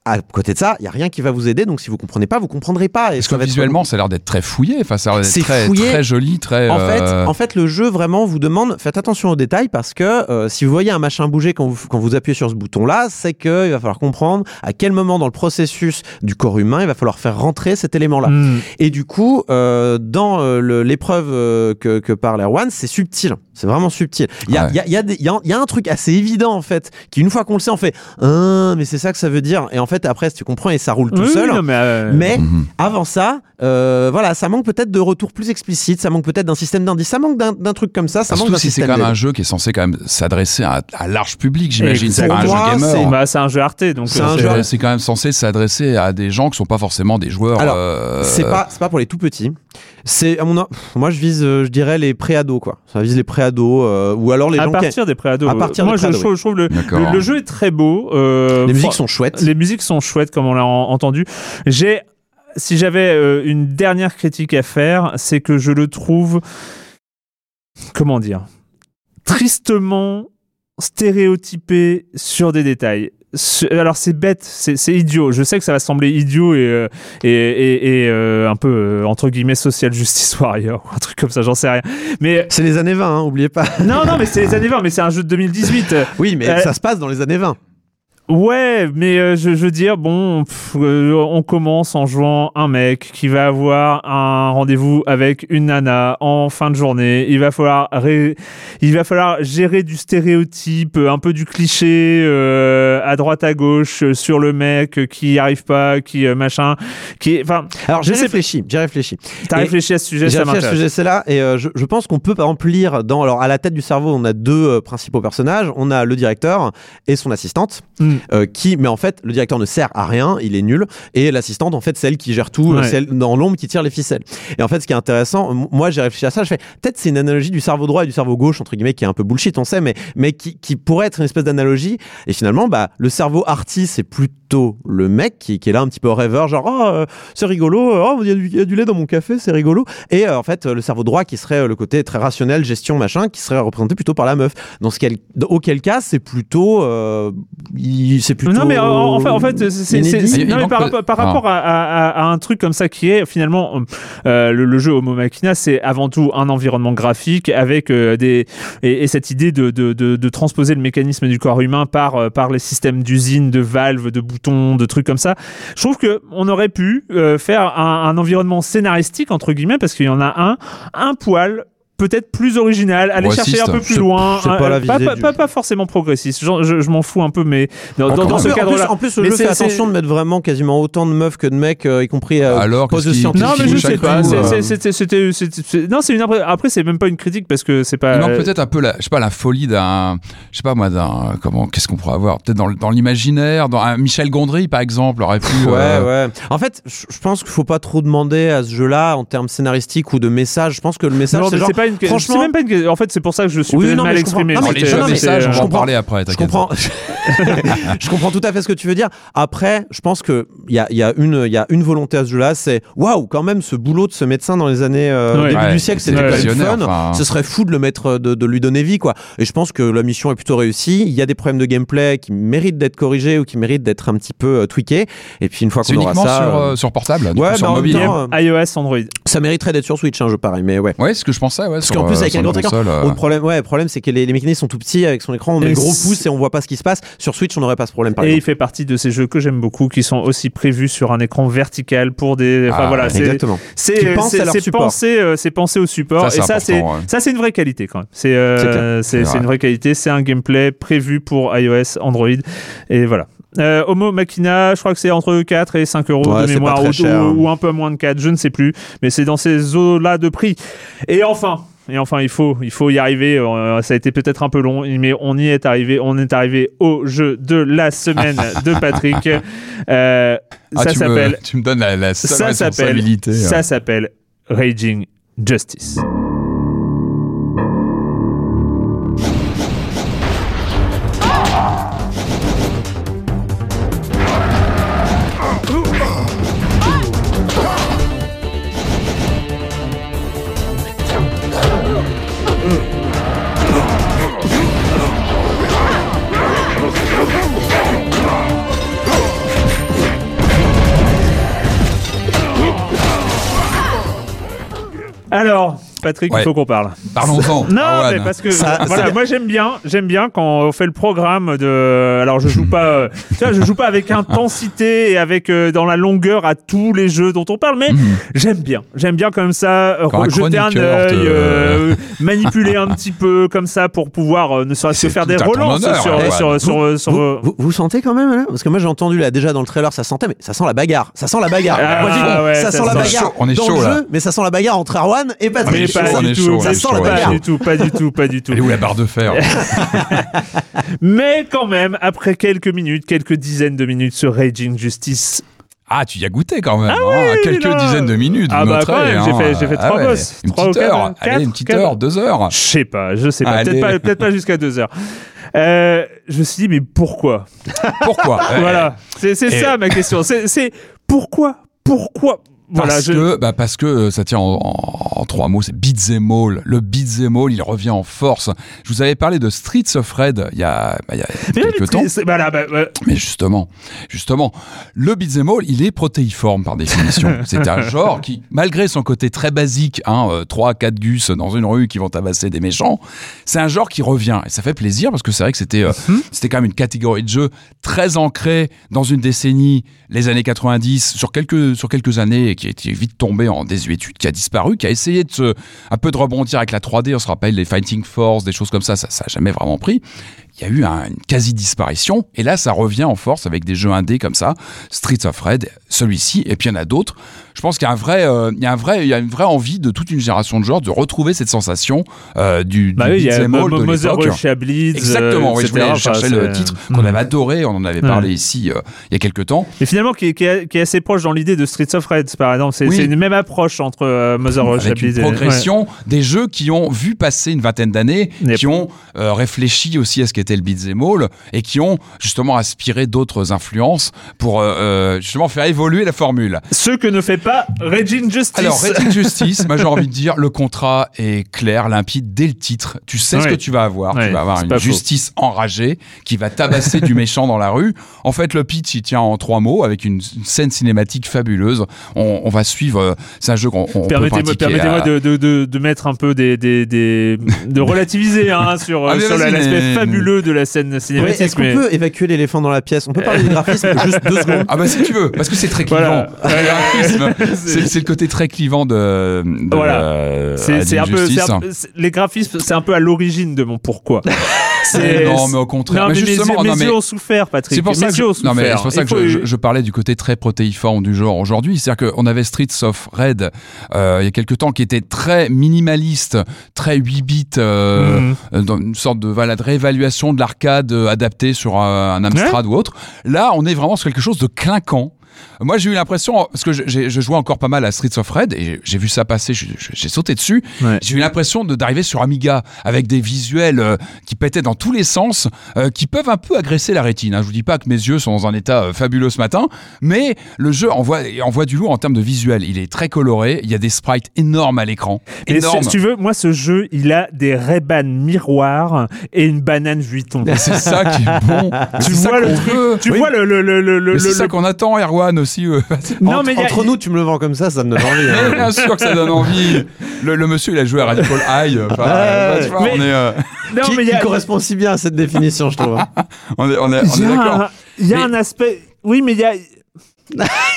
à côté de ça, il n'y a rien qui va vous aider, donc si vous ne comprenez pas, vous ne comprendrez pas. Et parce que visuellement, être... ça a l'air d'être très fouillé, enfin, ça a l'air d'être c'est très, fouillé. Très joli, très... En, euh... fait, en fait, le jeu vraiment vous demande, faites attention aux détails, parce que euh, si vous voyez un machin bouger quand vous, quand vous appuyez sur ce bouton-là, c'est qu'il va falloir comprendre à quel moment dans le processus du corps humain, il va falloir faire rentrer cet élément-là. Mmh. Et du coup, euh, dans euh, le, l'épreuve euh, que, que parle Erwan, c'est subtil, c'est vraiment subtil. Il ouais. y, a, y, a, y, a y, a, y a un truc assez évident, en fait, qui une fois qu'on le sait, on fait « Ah, mais c'est ça que ça veut dire ». Et en fait, après, tu comprends et ça roule tout oui, seul. Non, mais, euh... mais mmh. avant ça, euh, voilà, ça manque peut-être de retours plus explicites, ça manque peut-être d'un système d'indices, ça manque d'un, d'un truc comme ça. ça manque surtout d'un si c'est quand même un jeu qui est censé quand même s'adresser à un large public, j'imagine. C'est pas un jeu gamer. C'est, bah, c'est un jeu Arte, donc c'est, euh, c'est, jeu... c'est quand même censé s'adresser à des gens qui sont pas forcément des joueurs. Alors, euh... c'est pas, c'est pas pour les tout petits. C'est, à mon... moi, je vise, je dirais les pré-ados, quoi. Ça vise les pré-ados euh, ou alors les à gens partir qui... des pré-ados. À partir moi, des pré-ados, je, oui. je trouve le, le, le jeu est très beau. Euh, les musiques sont chouettes. Les musiques sont chouettes comme on l'a entendu. J'ai, si j'avais euh, une dernière critique à faire, c'est que je le trouve, comment dire, tristement stéréotypé sur des détails. Alors c'est bête, c'est, c'est idiot. Je sais que ça va sembler idiot et euh, et et, et euh, un peu euh, entre guillemets social justice warrior, un truc comme ça, j'en sais rien. Mais c'est les années vingt, hein, oubliez pas. Non non, mais c'est les années vingt, mais c'est un jeu de deux mille dix-huit. Oui, mais euh, ça se passe dans les années vingt. Ouais, mais euh, je, je veux dire, bon, pff, euh, on commence en jouant un mec qui va avoir un rendez-vous avec une nana en fin de journée. Il va falloir, ré... il va falloir gérer du stéréotype, un peu du cliché euh, à droite à gauche euh, sur le mec qui n'y arrive pas, qui euh, machin, qui. Enfin, alors j'ai réfléchi, j'ai réfléchi. T'as et réfléchi à ce sujet, j'ai ça m'intéresse. J'ai réfléchi à ce sujet-là, et euh, je, je pense qu'on peut par exemple lire dans, alors à la tête du cerveau, on a deux euh, principaux personnages, on a le directeur et son assistante. Mm. Euh, qui, mais en fait, le directeur ne sert à rien, il est nul, et l'assistante, en fait, c'est elle qui gère tout, ouais. c'est elle dans l'ombre qui tire les ficelles. Et en fait, ce qui est intéressant, m- moi, j'ai réfléchi à ça, je fais, peut-être c'est une analogie du cerveau droit et du cerveau gauche, entre guillemets, qui est un peu bullshit, on sait, mais, mais qui, qui pourrait être une espèce d'analogie. Et finalement, bah, le cerveau artiste, c'est plutôt le mec qui, qui est là un petit peu rêveur, genre, oh, euh, c'est rigolo, oh, il y, y a du lait dans mon café, c'est rigolo. Et euh, en fait, le cerveau droit, qui serait le côté très rationnel, gestion, machin, qui serait représenté plutôt par la meuf. Dans ce qu'elle, auquel cas, c'est plutôt, euh, il, c'est plutôt non mais en fait, en fait c'est, c'est, c'est, non, mais par, par rapport à, à, à un truc comme ça qui est finalement euh, le, le jeu Homo Machina, c'est avant tout un environnement graphique avec euh, des et, et cette idée de, de, de, de transposer le mécanisme du corps humain par, par les systèmes d'usines, de valves, de boutons, de trucs comme ça. Je trouve qu'on aurait pu euh, faire un, un environnement scénaristique entre guillemets, parce qu'il y en a un un poil peut-être plus original, aller progressiste. Chercher un peu plus c'est, loin, c'est hein, pas, pas, pas, du... pas, pas forcément progressiste, je, je, je m'en fous un peu, mais dans, dans, dans ce cadre-là... En plus, le jeu fait attention de mettre vraiment quasiment autant de meufs que de mecs, euh, y compris à euh, pose de scientifique. Non, mais je sais pas, coup, c'est, c'était... c'était, c'était c'est, non, c'est une impré... Après, c'est même pas une critique, parce que c'est pas... Non, euh... peut-être un peu la, je sais pas, la folie d'un... Je sais pas moi, d'un... Comment, qu'est-ce qu'on pourrait avoir ? Peut-être dans, dans l'imaginaire, dans un Michel Gondry, par exemple, aurait pu... Ouais, euh... ouais. En fait, je pense qu'il faut pas trop demander à ce jeu-là, en termes scénaristiques ou de message. Je pense que le message, c'est genre... Une... Franchement, c'est même pas une... En fait, c'est pour ça que je suis oui, non, mal exprimé. Je comprends. Non, mais, non, mais, je, mais ça, j'en je parlerai après. Je comprends. Je comprends tout à fait ce que tu veux dire. Après, je pense qu'il y a, y, a y a une volonté à ce jeu-là, c'est waouh, quand même, ce boulot de ce médecin dans les années euh, ouais, début ouais, du siècle, c'était ouais, quand même fun. Enfin... Ce serait fou de, le mettre, de, de lui donner vie, quoi. Et je pense que la mission est plutôt réussie. Il y a des problèmes de gameplay qui méritent d'être corrigés ou qui méritent d'être un petit peu euh, tweakés. Et puis, une fois qu'on aura ça. Sur, euh, sur portable, ouais, coup, sur mobile. Temps, euh, iOS, Android. Ça mériterait d'être sur Switch, hein, je parie, mais ouais. Ouais, c'est ce que je pensais, ouais. Parce sur, qu'en plus, euh, avec un grand écran. Euh... Le problème, ouais, problème, c'est que les, les mécanismes sont tout petits, avec son écran, on met et le gros pouce et on voit pas ce qui se passe. Sur Switch, on n'aurait pas ce problème, par et exemple. Il fait partie de ces jeux que j'aime beaucoup, qui sont aussi prévus sur un écran vertical pour des. Enfin ah, voilà, c'est. Exactement. C'est, c'est, c'est, à leur c'est, pensé, euh, c'est pensé au support. Ça, c'est et ça, c'est, ouais. ça, c'est une vraie qualité, quand même. C'est, euh, c'est, c'est, c'est, c'est une vraie qualité. C'est un gameplay prévu pour iOS, Android. Et voilà. Euh, Homo Machina, je crois que c'est entre quatre et cinq euros ouais, de mémoire ou, ou un peu moins de quatre, je ne sais plus, mais c'est dans ces eaux-là de prix. Et enfin, et enfin il faut, il faut y arriver, euh, ça a été peut-être un peu long, mais on y est arrivé, on est arrivé au jeu de la semaine de Patrick. Euh, ah, ça tu s'appelle. Me, tu me donnes la, la seule ça responsabilité. S'appelle, hein. Ça s'appelle Raging Justice. Alors, Patrick, ouais. Il faut qu'on parle. Parlons-en. Non, Erwan. Mais parce que ça, voilà, ça... moi j'aime bien, j'aime bien quand on fait le programme de. Alors je joue pas, euh, tu vois, je joue pas avec intensité et avec euh, dans la longueur à tous les jeux dont on parle, mais mm. j'aime bien, j'aime bien comme ça quand jeter un œil, te... euh, manipuler un petit peu comme ça pour pouvoir euh, ne serait-ce que faire des relances sur, ouais. sur, vous, sur, vous, sur vous, vous, vous sentez quand même là, parce que moi j'ai entendu là déjà dans le trailer ça sentait, mais ça sent la bagarre, ça sent la bagarre. Ah, moi, dis, ouais, ça, ça sent la bagarre. On est chaud, dans le jeu, mais ça sent la bagarre entre Erwan et Patrick. Pas du tout, pas du tout, pas du tout, pas du tout. Elle est où la barre de fer? Mais quand même, après quelques minutes, quelques dizaines de minutes sur Raging Justice. Ah, tu y as goûté quand même, ah hein, oui, quelques là. dizaines de minutes. Ah bah quand même, j'ai fait, j'ai fait trois ah ouais. bosses, une petite heure, allez une petite heure, deux heures. Je sais pas, je sais pas, peut-être pas, peut-être pas jusqu'à deux heures. Euh, je me suis dit mais pourquoi? Pourquoi? Voilà, c'est c'est ça ma question. C'est c'est pourquoi, pourquoi? Parce, voilà, que, je... bah parce que ça tient en, en, en trois mots, c'est Beat'em All. Le Beat'em All, il revient en force. Je vous avais parlé de Streets of Rage il y a, bah, il y a quelques temps. Bah là, bah, bah... Mais justement, justement, le Beat'em All, il est protéiforme par définition. C'est un genre qui, malgré son côté très basique, hein, trois quatre gus dans une rue qui vont tabasser des méchants, c'est un genre qui revient. Et ça fait plaisir parce que c'est vrai que c'était, euh, mm-hmm. c'était quand même une catégorie de jeu très ancrée dans une décennie, les années quatre-vingt-dix, sur quelques, sur quelques années, qui a été vite tombé en désuétude, qui a disparu, qui a essayé de se, un peu de rebondir avec la trois D, on se rappelle les Fighting Force, des choses comme ça, ça n'a jamais vraiment pris. Il y a eu un, une quasi-disparition, et là ça revient en force avec des jeux indés comme ça, Streets of Rage, celui-ci, et puis il y en a d'autres. Je pense qu'il y a, un vrai, euh, il y a, un vrai, il y a une vraie envie de toute une génération de joueurs de retrouver cette sensation euh, du, bah du oui, beat'em all de l'époque. Exactement, oui, je voulais chercher le titre qu'on avait adoré, on en avait parlé ici il y a quelques temps. Et finalement qui est assez proche dans l'idée de Streets of Rage, par exemple, c'est, oui. c'est une même approche entre euh, Mother Rush avec une progression ouais. des jeux qui ont vu passer une vingtaine d'années, yep. qui ont euh, réfléchi aussi à ce qu'était le beat'em all et qui ont justement aspiré d'autres influences pour euh, justement faire évoluer la formule. Ce que ne fait pas Raging Justice. Alors Raging Justice, moi j'ai envie de dire, le contrat est clair, limpide dès le titre. Tu sais ouais. ce que tu vas avoir, ouais. tu vas avoir c'est une justice faux. enragée qui va tabasser du méchant dans la rue. En fait, le pitch il tient en trois mots avec une, une scène cinématique fabuleuse. On On va suivre, c'est un jeu qu'on on permettez-moi, peut permettez-moi à... de, de, de, de mettre un peu des, des, des de relativiser hein, sur, ah, sur la, l'aspect mais... fabuleux de la scène cinématique. Oui, est-ce mais... qu'on peut évacuer l'éléphant dans la pièce? On peut parler du graphisme juste deux secondes? Ah bah si tu veux, parce que c'est très clivant. Voilà. Le graphisme, c'est, c'est le côté très clivant de, de voilà. Euh, c'est, c'est un peu, c'est un, c'est, les graphismes, c'est un peu à l'origine de mon pourquoi. C'est, non mais au contraire. Non, mais, mais justement, mes, mes non, yeux mais... ont souffert, Patrick. C'est pour ça que je, non, mais c'est pour ça que je, je parlais du côté très protéiforme du genre aujourd'hui, c'est-à-dire que on avait Streets of Rage euh, il y a quelques temps qui était très minimaliste, très huit bits, euh, mm-hmm. dans une sorte de, voilà, de réévaluation de l'arcade euh, adaptée sur euh, un Amstrad ouais. ou autre. Là, on est vraiment sur quelque chose de clinquant. Moi, j'ai eu l'impression, parce que je, je jouais encore pas mal à Streets of Rage et j'ai vu ça passer, je, je, j'ai sauté dessus. Ouais. J'ai eu l'impression de, d'arriver sur Amiga avec des visuels euh, qui pétaient dans tous les sens, euh, qui peuvent un peu agresser la rétine. Hein. Je vous dis pas que mes yeux sont dans un état euh, fabuleux ce matin, mais le jeu envoie, envoie du lourd en termes de visuel. Il est très coloré, il y a des sprites énormes à l'écran. Et si, si tu veux, moi, ce jeu, il a des Ray-Ban miroirs et une banane Vuitton. Et c'est ça qui est bon. Tu vois le truc, tu oui. vois le, le, le, le, le, c'est le... ça qu'on attend, Erwan aussi. Euh, non, entre, entre a... nous, tu me le vends comme ça, ça me donne envie. Hein. Bien sûr que ça donne envie. Le, le monsieur, il a joué à Radical High. Enfin, euh, vois, mais... on est, euh... non, qui, mais qui a... correspond si bien à cette définition, je trouve. on est, on est, on est d'accord. Il y a mais... un aspect. Oui, mais il y a.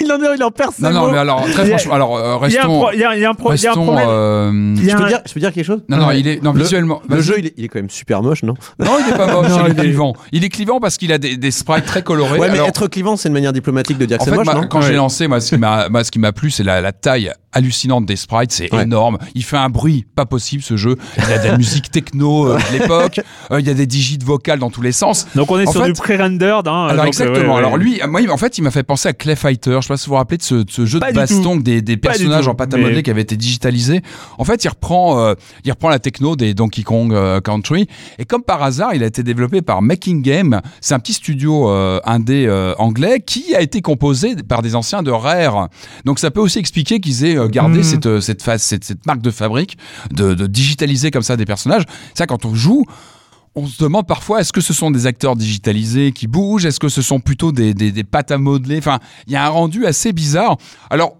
il en est, il en perd ses mots. Non, non, mais alors, très franchement, alors, euh, restons. Il y a un problème. Je peux dire quelque chose ? Non, non, ouais. il est. Non, le, visuellement. Le jeu, il est, il est quand même super moche, non ? Non, il n'est pas moche, non, il est clivant. Il est clivant parce qu'il a des, des sprites très colorés. Ouais, mais alors, être clivant, c'est une manière diplomatique de dire que c'est fait, moche. En fait, quand ouais. j'ai lancé, moi, ce qui m'a, moi, ce qui m'a plu, c'est la, la taille hallucinante des sprites, c'est ouais. énorme. Il fait un bruit pas possible, ce jeu. Il y a de la musique techno euh, de l'époque. Euh, il y a des digites vocales dans tous les sens. Donc, on est en sur fait, du pré-rendered. Hein, alors, exactement. Alors, lui, moi, en fait, il m'a fait penser à Clay Fighter, je ne sais pas si vous vous rappelez de ce, de ce jeu pas de baston des, des personnages tout, en pâte à modeler mais... qui avaient été digitalisés. En fait, il reprend, euh, il reprend la techno des Donkey Kong euh, Country et comme par hasard, il a été développé par Making Game. C'est un petit studio euh, indé euh, anglais qui a été composé par des anciens de Rare. Donc, ça peut aussi expliquer qu'ils aient gardé mmh. cette, cette, phase, cette, cette marque de fabrique de, de digitaliser comme ça des personnages. Ça, quand on joue... on se demande parfois, est-ce que ce sont des acteurs digitalisés qui bougent ? Est-ce que ce sont plutôt des, des, des pâtes à modeler ? Enfin, il y a un rendu assez bizarre. Alors,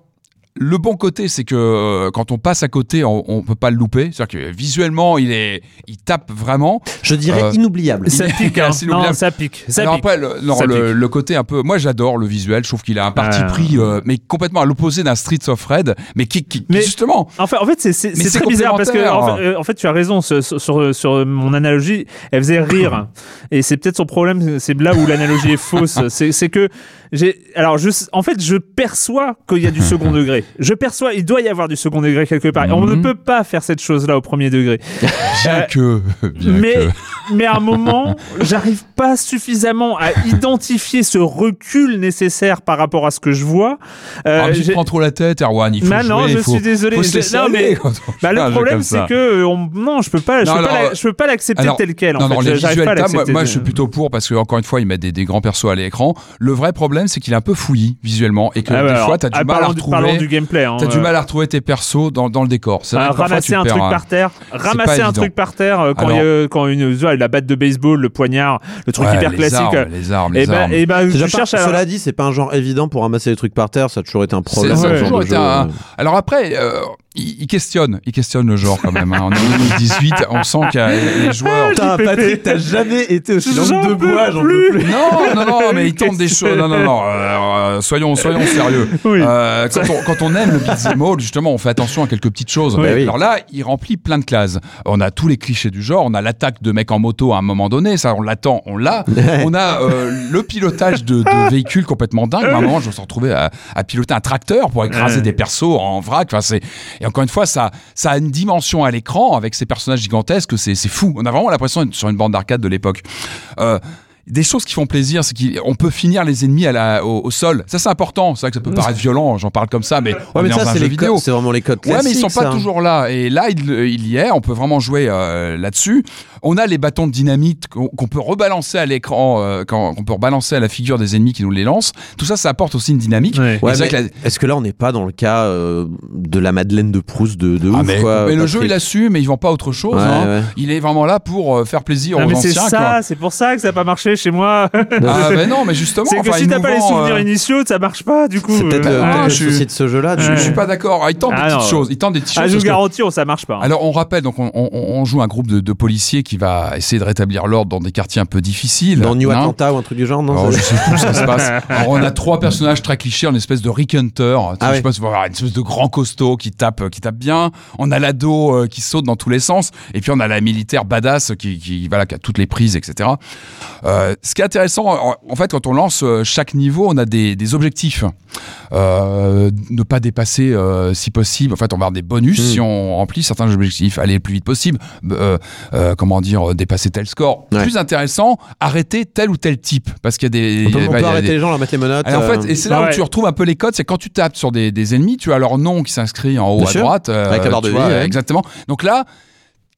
le bon côté, c'est que euh, quand on passe à côté, on ne peut pas le louper. C'est-à-dire que visuellement, il, est, il tape vraiment. Je dirais euh, inoubliable. Ça pique, hein. inoubliable. Non, ça pique. Ça non, pique. Après, le, non, ça le, pique. le côté un peu... Moi, j'adore le visuel. Je trouve qu'il a un parti ah. pris, euh, mais complètement à l'opposé d'un Streets of Rage, mais qui, qui mais, justement... En fait, en fait c'est, c'est, c'est très bizarre, parce que en fait, euh, en fait, tu as raison, sur, sur, sur mon analogie, elle faisait rire. Et c'est peut-être son problème, c'est là où l'analogie est fausse. C'est, c'est que... J'ai, alors, je, en fait, je perçois qu'il y a du second degré. Je perçois, il doit y avoir du second degré quelque part. Mm-hmm. On ne peut pas faire cette chose-là au premier degré. Bien euh, que. Bien mais, que. mais à un moment, j'arrive pas suffisamment à identifier ce recul nécessaire par rapport à ce que je vois. Euh, ah, je prends trop la tête, Erwan. Il faut bah jouer, non, je faut, suis désolé. Faut je, non, mais, bah, le problème, c'est que euh, on, non, je peux pas, je non, peux, alors, pas la, je peux pas l'accepter alors, tel quel. Non, en non, fait, non, j'arrive pas à l'accepter. Moi, moi, je suis plutôt pour parce que encore une fois, il met des, des grands persos à l'écran. Le vrai problème, c'est qu'il est un peu fouillis visuellement et que ah ouais, des alors, fois t'as du mal à retrouver du, du gameplay, hein, t'as euh... du mal à retrouver tes persos dans, dans le décor. C'est vrai, ah, ramasser un perds, truc par terre ramasser un évident. truc par terre quand, alors, il, quand une la batte de baseball, le poignard, le truc ouais, hyper les classique armes, les armes, et les bah, armes. Et bah, tu cherches à... cela dit, c'est pas un genre évident pour ramasser les trucs par terre, ça a toujours été un problème, c'est, ça a toujours ouais, été un... alors après euh... Il questionne, il questionne le genre quand même. Hein. En deux mille dix-huit, on sent qu'il y a les joueurs. Putain, Patrick, t'as jamais été aussi long de bois, j'en peux plus. Non, non, non, mais il tente des choses. Non, non, non. Euh, soyons, soyons sérieux. Oui. Euh, quand, on, quand on aime le beat'em all, justement, on fait attention à quelques petites choses. Oui, oui. Alors là, il remplit plein de cases. On a tous les clichés du genre. On a l'attaque de mec en moto à un moment donné. Ça, on l'attend, on l'a. On a euh, le pilotage de, de véhicules complètement dingue. À un moment, je me suis retrouvé à, à piloter un tracteur pour écraser des persos en vrac. Enfin, c'est Et encore une fois, ça, ça a une dimension à l'écran avec ces personnages gigantesques, c'est, c'est fou. On a vraiment l'impression d'être sur une bande d'arcade de l'époque. Euh, des choses qui font plaisir, c'est qu'on peut finir les ennemis à la, au, au sol. Ça, c'est important. C'est vrai que ça peut paraître violent, j'en parle comme ça, mais, ouais, on mais est ça, dans un c'est jeu vidéo. Codes, c'est vraiment les codes classiques. Ouais, mais ils sont ça. pas toujours là. Et là, il, il y est. On peut vraiment jouer euh, là-dessus. On a les bâtons de dynamite qu'on, qu'on peut rebalancer à l'écran, euh, qu'on, qu'on peut rebalancer à la figure des ennemis qui nous les lancent. Tout ça, ça apporte aussi une dynamique. Ouais. Ouais, mais que la... Est-ce que là, on n'est pas dans le cas euh, de la Madeleine de Proust de, de ah ouf mais, quoi, mais le jeu, il assume, mais il vend pas autre chose. Ouais, hein. ouais. Il est vraiment là pour euh, faire plaisir non, aux mais anciens. C'est ça, quoi. C'est pour ça que ça n'a pas marché chez moi. Ah ben bah non, mais justement. C'est que enfin, si t'as pas les souvenirs euh... initiaux, ça marche pas. Du coup, c'est peut-être euh, ah, je suis... de ce jeu-là. Je, ouais. je suis pas d'accord. Il tente ah, des petites choses. Il tente des petites choses. Je vous garantis, ça marche pas. Alors, on rappelle, donc on joue un groupe de policiers qui qui va essayer de rétablir l'ordre dans des quartiers un peu difficiles. Dans New Atlanta ou un truc du genre, non ? Alors, je sais plus où ça se passe. Alors, on a trois personnages très clichés, une espèce de Rick Hunter, ah je ouais. sais pas, une espèce de grand costaud qui tape, qui tape bien. On a l'ado euh, qui saute dans tous les sens. Et puis on a la militaire badass qui, qui, voilà, qui a toutes les prises, et cetera. Euh, Euh, ce qui est intéressant, en, en fait, quand on lance chaque niveau, on a des, des objectifs. Euh, ne pas dépasser, euh, si possible. En fait, on va avoir des bonus mmh. si on remplit certains objectifs. Aller le plus vite possible. Euh, euh, comment dire, dépasser tel score. Ouais. Plus intéressant, arrêter tel ou tel type. Parce qu'il y a des. On peut, on bah, peut arrêter des... les gens, leur mettre les menottes. Alors, euh... en fait, et c'est là ah, où ouais. tu retrouves un peu les codes. C'est quand tu tapes sur des, des ennemis, tu as leur nom qui s'inscrit en haut Bien à sûr. droite. Euh, Avec la barre de vie. Ouais. Exactement. Donc là.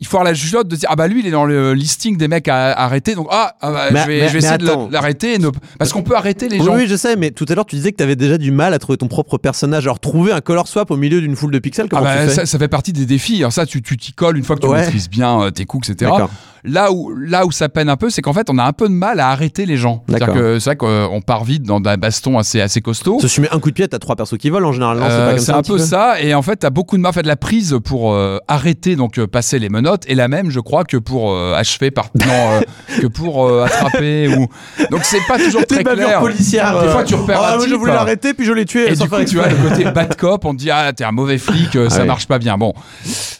Il faut avoir la jugeote de dire ah bah lui il est dans le listing des mecs à, à arrêter, donc ah, ah bah, mais, je vais, mais, je vais essayer attends. de l'arrêter, ne... parce qu'on peut arrêter les oui, gens. Oui je sais, mais tout à l'heure tu disais que t'avais déjà du mal à trouver ton propre personnage, alors trouver un color swap au milieu d'une foule de pixels, comment ah bah, tu fais ça, ça fait partie des défis, alors ça tu, tu t'y colles une fois que tu ouais. maîtrises bien euh, tes coups, etc. D'accord. Là où, là où ça peine un peu, c'est qu'en fait, on a un peu de mal à arrêter les gens. C'est-à-dire que c'est vrai qu'on part vite dans un baston assez, assez costaud. Si tu mets un coup de pied, t'as trois persos qui volent en général. Non, c'est euh, pas comme c'est ça, un peu ça. Et en fait, t'as beaucoup de mal à faire de la prise pour euh, arrêter, donc euh, passer les menottes. Et la même, je crois, que pour euh, achever par non, euh, que pour euh, attraper. ou Donc c'est pas toujours très clair. Des bavures policières. Des fois, euh... tu repères oh, un type. Je voulais l'arrêter, puis je l'ai tué. Et du coup, tu vois, le côté bad cop, on te dit ah, t'es un mauvais flic, ah, ça oui. marche pas bien. Bon.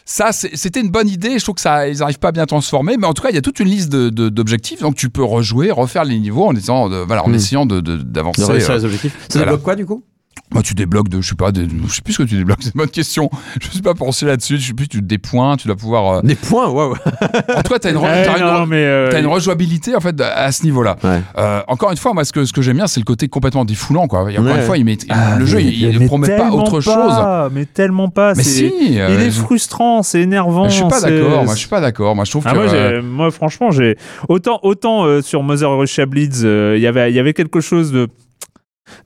Ça, c'était une bonne idée. Je trouve que ça, ils arrivent pas à bien transformer. Mais en tout cas, il y a toute une liste de, de, d'objectifs. Donc, tu peux rejouer, refaire les niveaux en essayant, de, voilà, en mmh. essayant de, de, d'avancer. De réussir les objectifs. Ça voilà. débloque quoi, du coup? Moi, tu débloques de, je sais pas, de, je sais plus ce que tu débloques. C'est une bonne question. Je sais pas penser là-dessus. Je sais plus, tu des points, tu dois pouvoir. Euh... Des points, waouh. En tout cas, t'as une, re- eh t'as non, une, re- euh... t'as une rejouabilité en fait à ce niveau-là. Ouais. Euh, encore une fois, moi, ce que ce que j'aime bien, c'est le côté complètement défoulant, quoi. Et encore ouais. une fois, il met, ah, le jeu, mais, il ne promet pas autre chose. Pas, mais tellement pas. Mais c'est, si. Euh, il est frustrant, c'est énervant. Je suis pas c'est... d'accord. Moi, je suis pas d'accord. Moi, je trouve ah, que. Moi, euh... moi, franchement, j'ai autant autant euh, sur Mother Russia Bleeds, il euh, y avait il y avait quelque chose de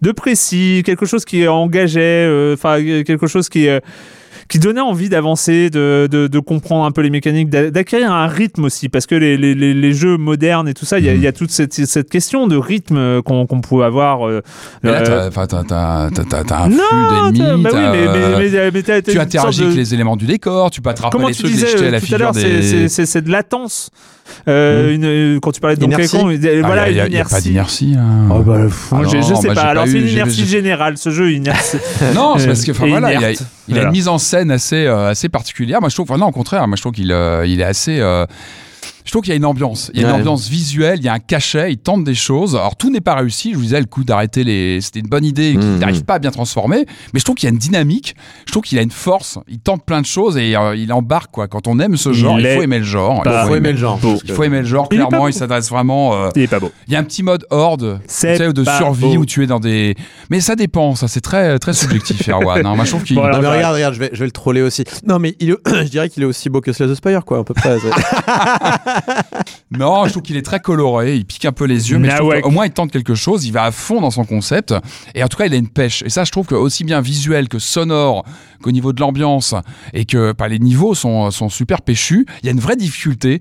de précis, quelque chose qui engageait, enfin euh, quelque chose qui euh, qui donnait envie d'avancer, de, de de comprendre un peu les mécaniques, d'acquérir un rythme aussi, parce que les les les jeux modernes et tout ça, il mmh. y a il y a toute cette cette question de rythme qu'on qu'on pouvait avoir. Euh, mais là, euh, t'as t'as t'as t'as, t'as un non, flux d'ennemis, bah oui, mais mais mais, mais t'as, t'as tu interagis avec de... les éléments du décor, tu peux attraper les trucs, les jeter à la figure des. C'est, c'est, c'est, c'est de latence. Euh, mmh. une, quand tu parlais de Donkey Kong, voilà, il n'y a pas d'inertie. Hein. Oh bah, ah non, je, je sais bah, pas. Alors pas c'est eu, une inertie j'ai... générale, ce jeu. Inertie... non, c'est parce que voilà, il, a, il voilà. a une mise en scène assez euh, assez particulière. Moi je trouve, enfin, non, au contraire, moi je trouve qu'il euh, il est assez. Euh... Je trouve qu'il y a une ambiance. Il y a ouais, une ambiance ouais. visuelle, il y a un cachet, il tente des choses. Alors, tout n'est pas réussi. Je vous disais, le coup d'arrêter les. C'était une bonne idée, mmh. qu'il n'arrive pas à bien transformer. Mais je trouve qu'il y a une dynamique. Je trouve qu'il a une force. Il tente plein de choses et euh, il embarque, quoi. Quand on aime ce genre, il, il faut aimer le genre. Il faut aimer le genre. Beau. Il faut aimer le genre. Il Clairement, il s'adresse vraiment. Euh... Il est pas beau. Il y a un petit mode horde, c'est tu sais, de survie beau. Où tu es dans des. Mais ça dépend, ça. C'est très, très subjectif, Erwan. Hein. Moi, je trouve qu'il. Bon, alors, non, mais regarde, regarde, je vais, je vais le troller aussi. Non, mais il est... je dirais qu'il est aussi beau que Celeste Spire, quoi, à peu près. Non, je trouve qu'il est très coloré, il pique un peu les yeux, mais au moins il tente quelque chose, il va à fond dans son concept, et en tout cas il a une pêche. Et ça, je trouve que aussi bien visuel que sonore, qu'au niveau de l'ambiance, et que bah, les niveaux sont, sont super péchus, il y a une vraie difficulté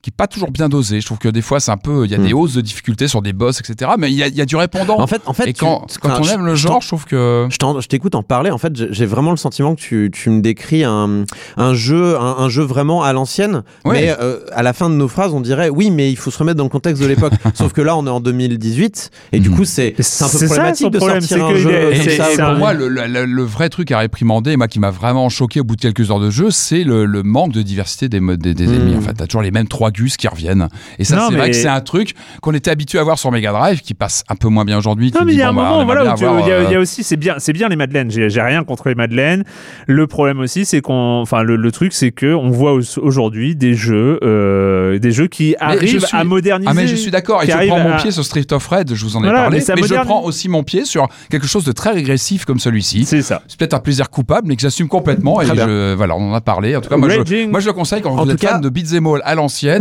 qui n'est pas toujours bien dosée. Je trouve que des fois, c'est un peu, il y a mmh. des hausses de difficulté sur des boss, et cetera. Mais il y, y a du répondant. En fait, en fait, et quand, tu, quand on aime le genre, je trouve que. Je, je t'écoute en parler. En fait, j'ai vraiment le sentiment que tu, tu me décris un, un jeu, un, un jeu vraiment à l'ancienne. Oui. Mais euh, à la fin de nos phrases, on dirait oui, mais il faut se remettre dans le contexte de l'époque. Sauf que là, on est en deux mille dix-huit, et du coup, c'est, c'est un peu c'est problématique ça, de problème, sortir un jeu. Est, c'est, ça, c'est pour un... moi, le, le, le vrai truc à réprimander, moi, qui m'a vraiment choqué au bout de quelques heures de jeu, c'est le, le manque de diversité des, des, des mmh. ennemis. En fait, t'as toujours les mêmes trois gus qui reviennent, et ça non, c'est mais... vrai que c'est un truc qu'on était habitué à voir sur Mega Drive, qui passe un peu moins bien aujourd'hui. Non mais il y a un moment, voilà, il y a aussi, c'est bien, c'est bien les madeleines, j'ai, j'ai rien contre les madeleines. Le problème aussi, c'est qu'on, enfin le, le truc, c'est que on voit aujourd'hui des jeux, euh, des jeux qui arrivent suis... à moderniser. Ah mais je suis d'accord, et je prends mon à... pied sur Street of Rage, je vous en ai voilà, parlé, mais, mais moderne... je prends aussi mon pied sur quelque chose de très régressif comme celui-ci. C'est ça. C'est peut-être un plaisir coupable, mais que j'assume complètement, et je, voilà, on en a parlé. En tout cas, moi je, moi je le conseille quand vous êtes fan de Beat'em All à l'ancienne.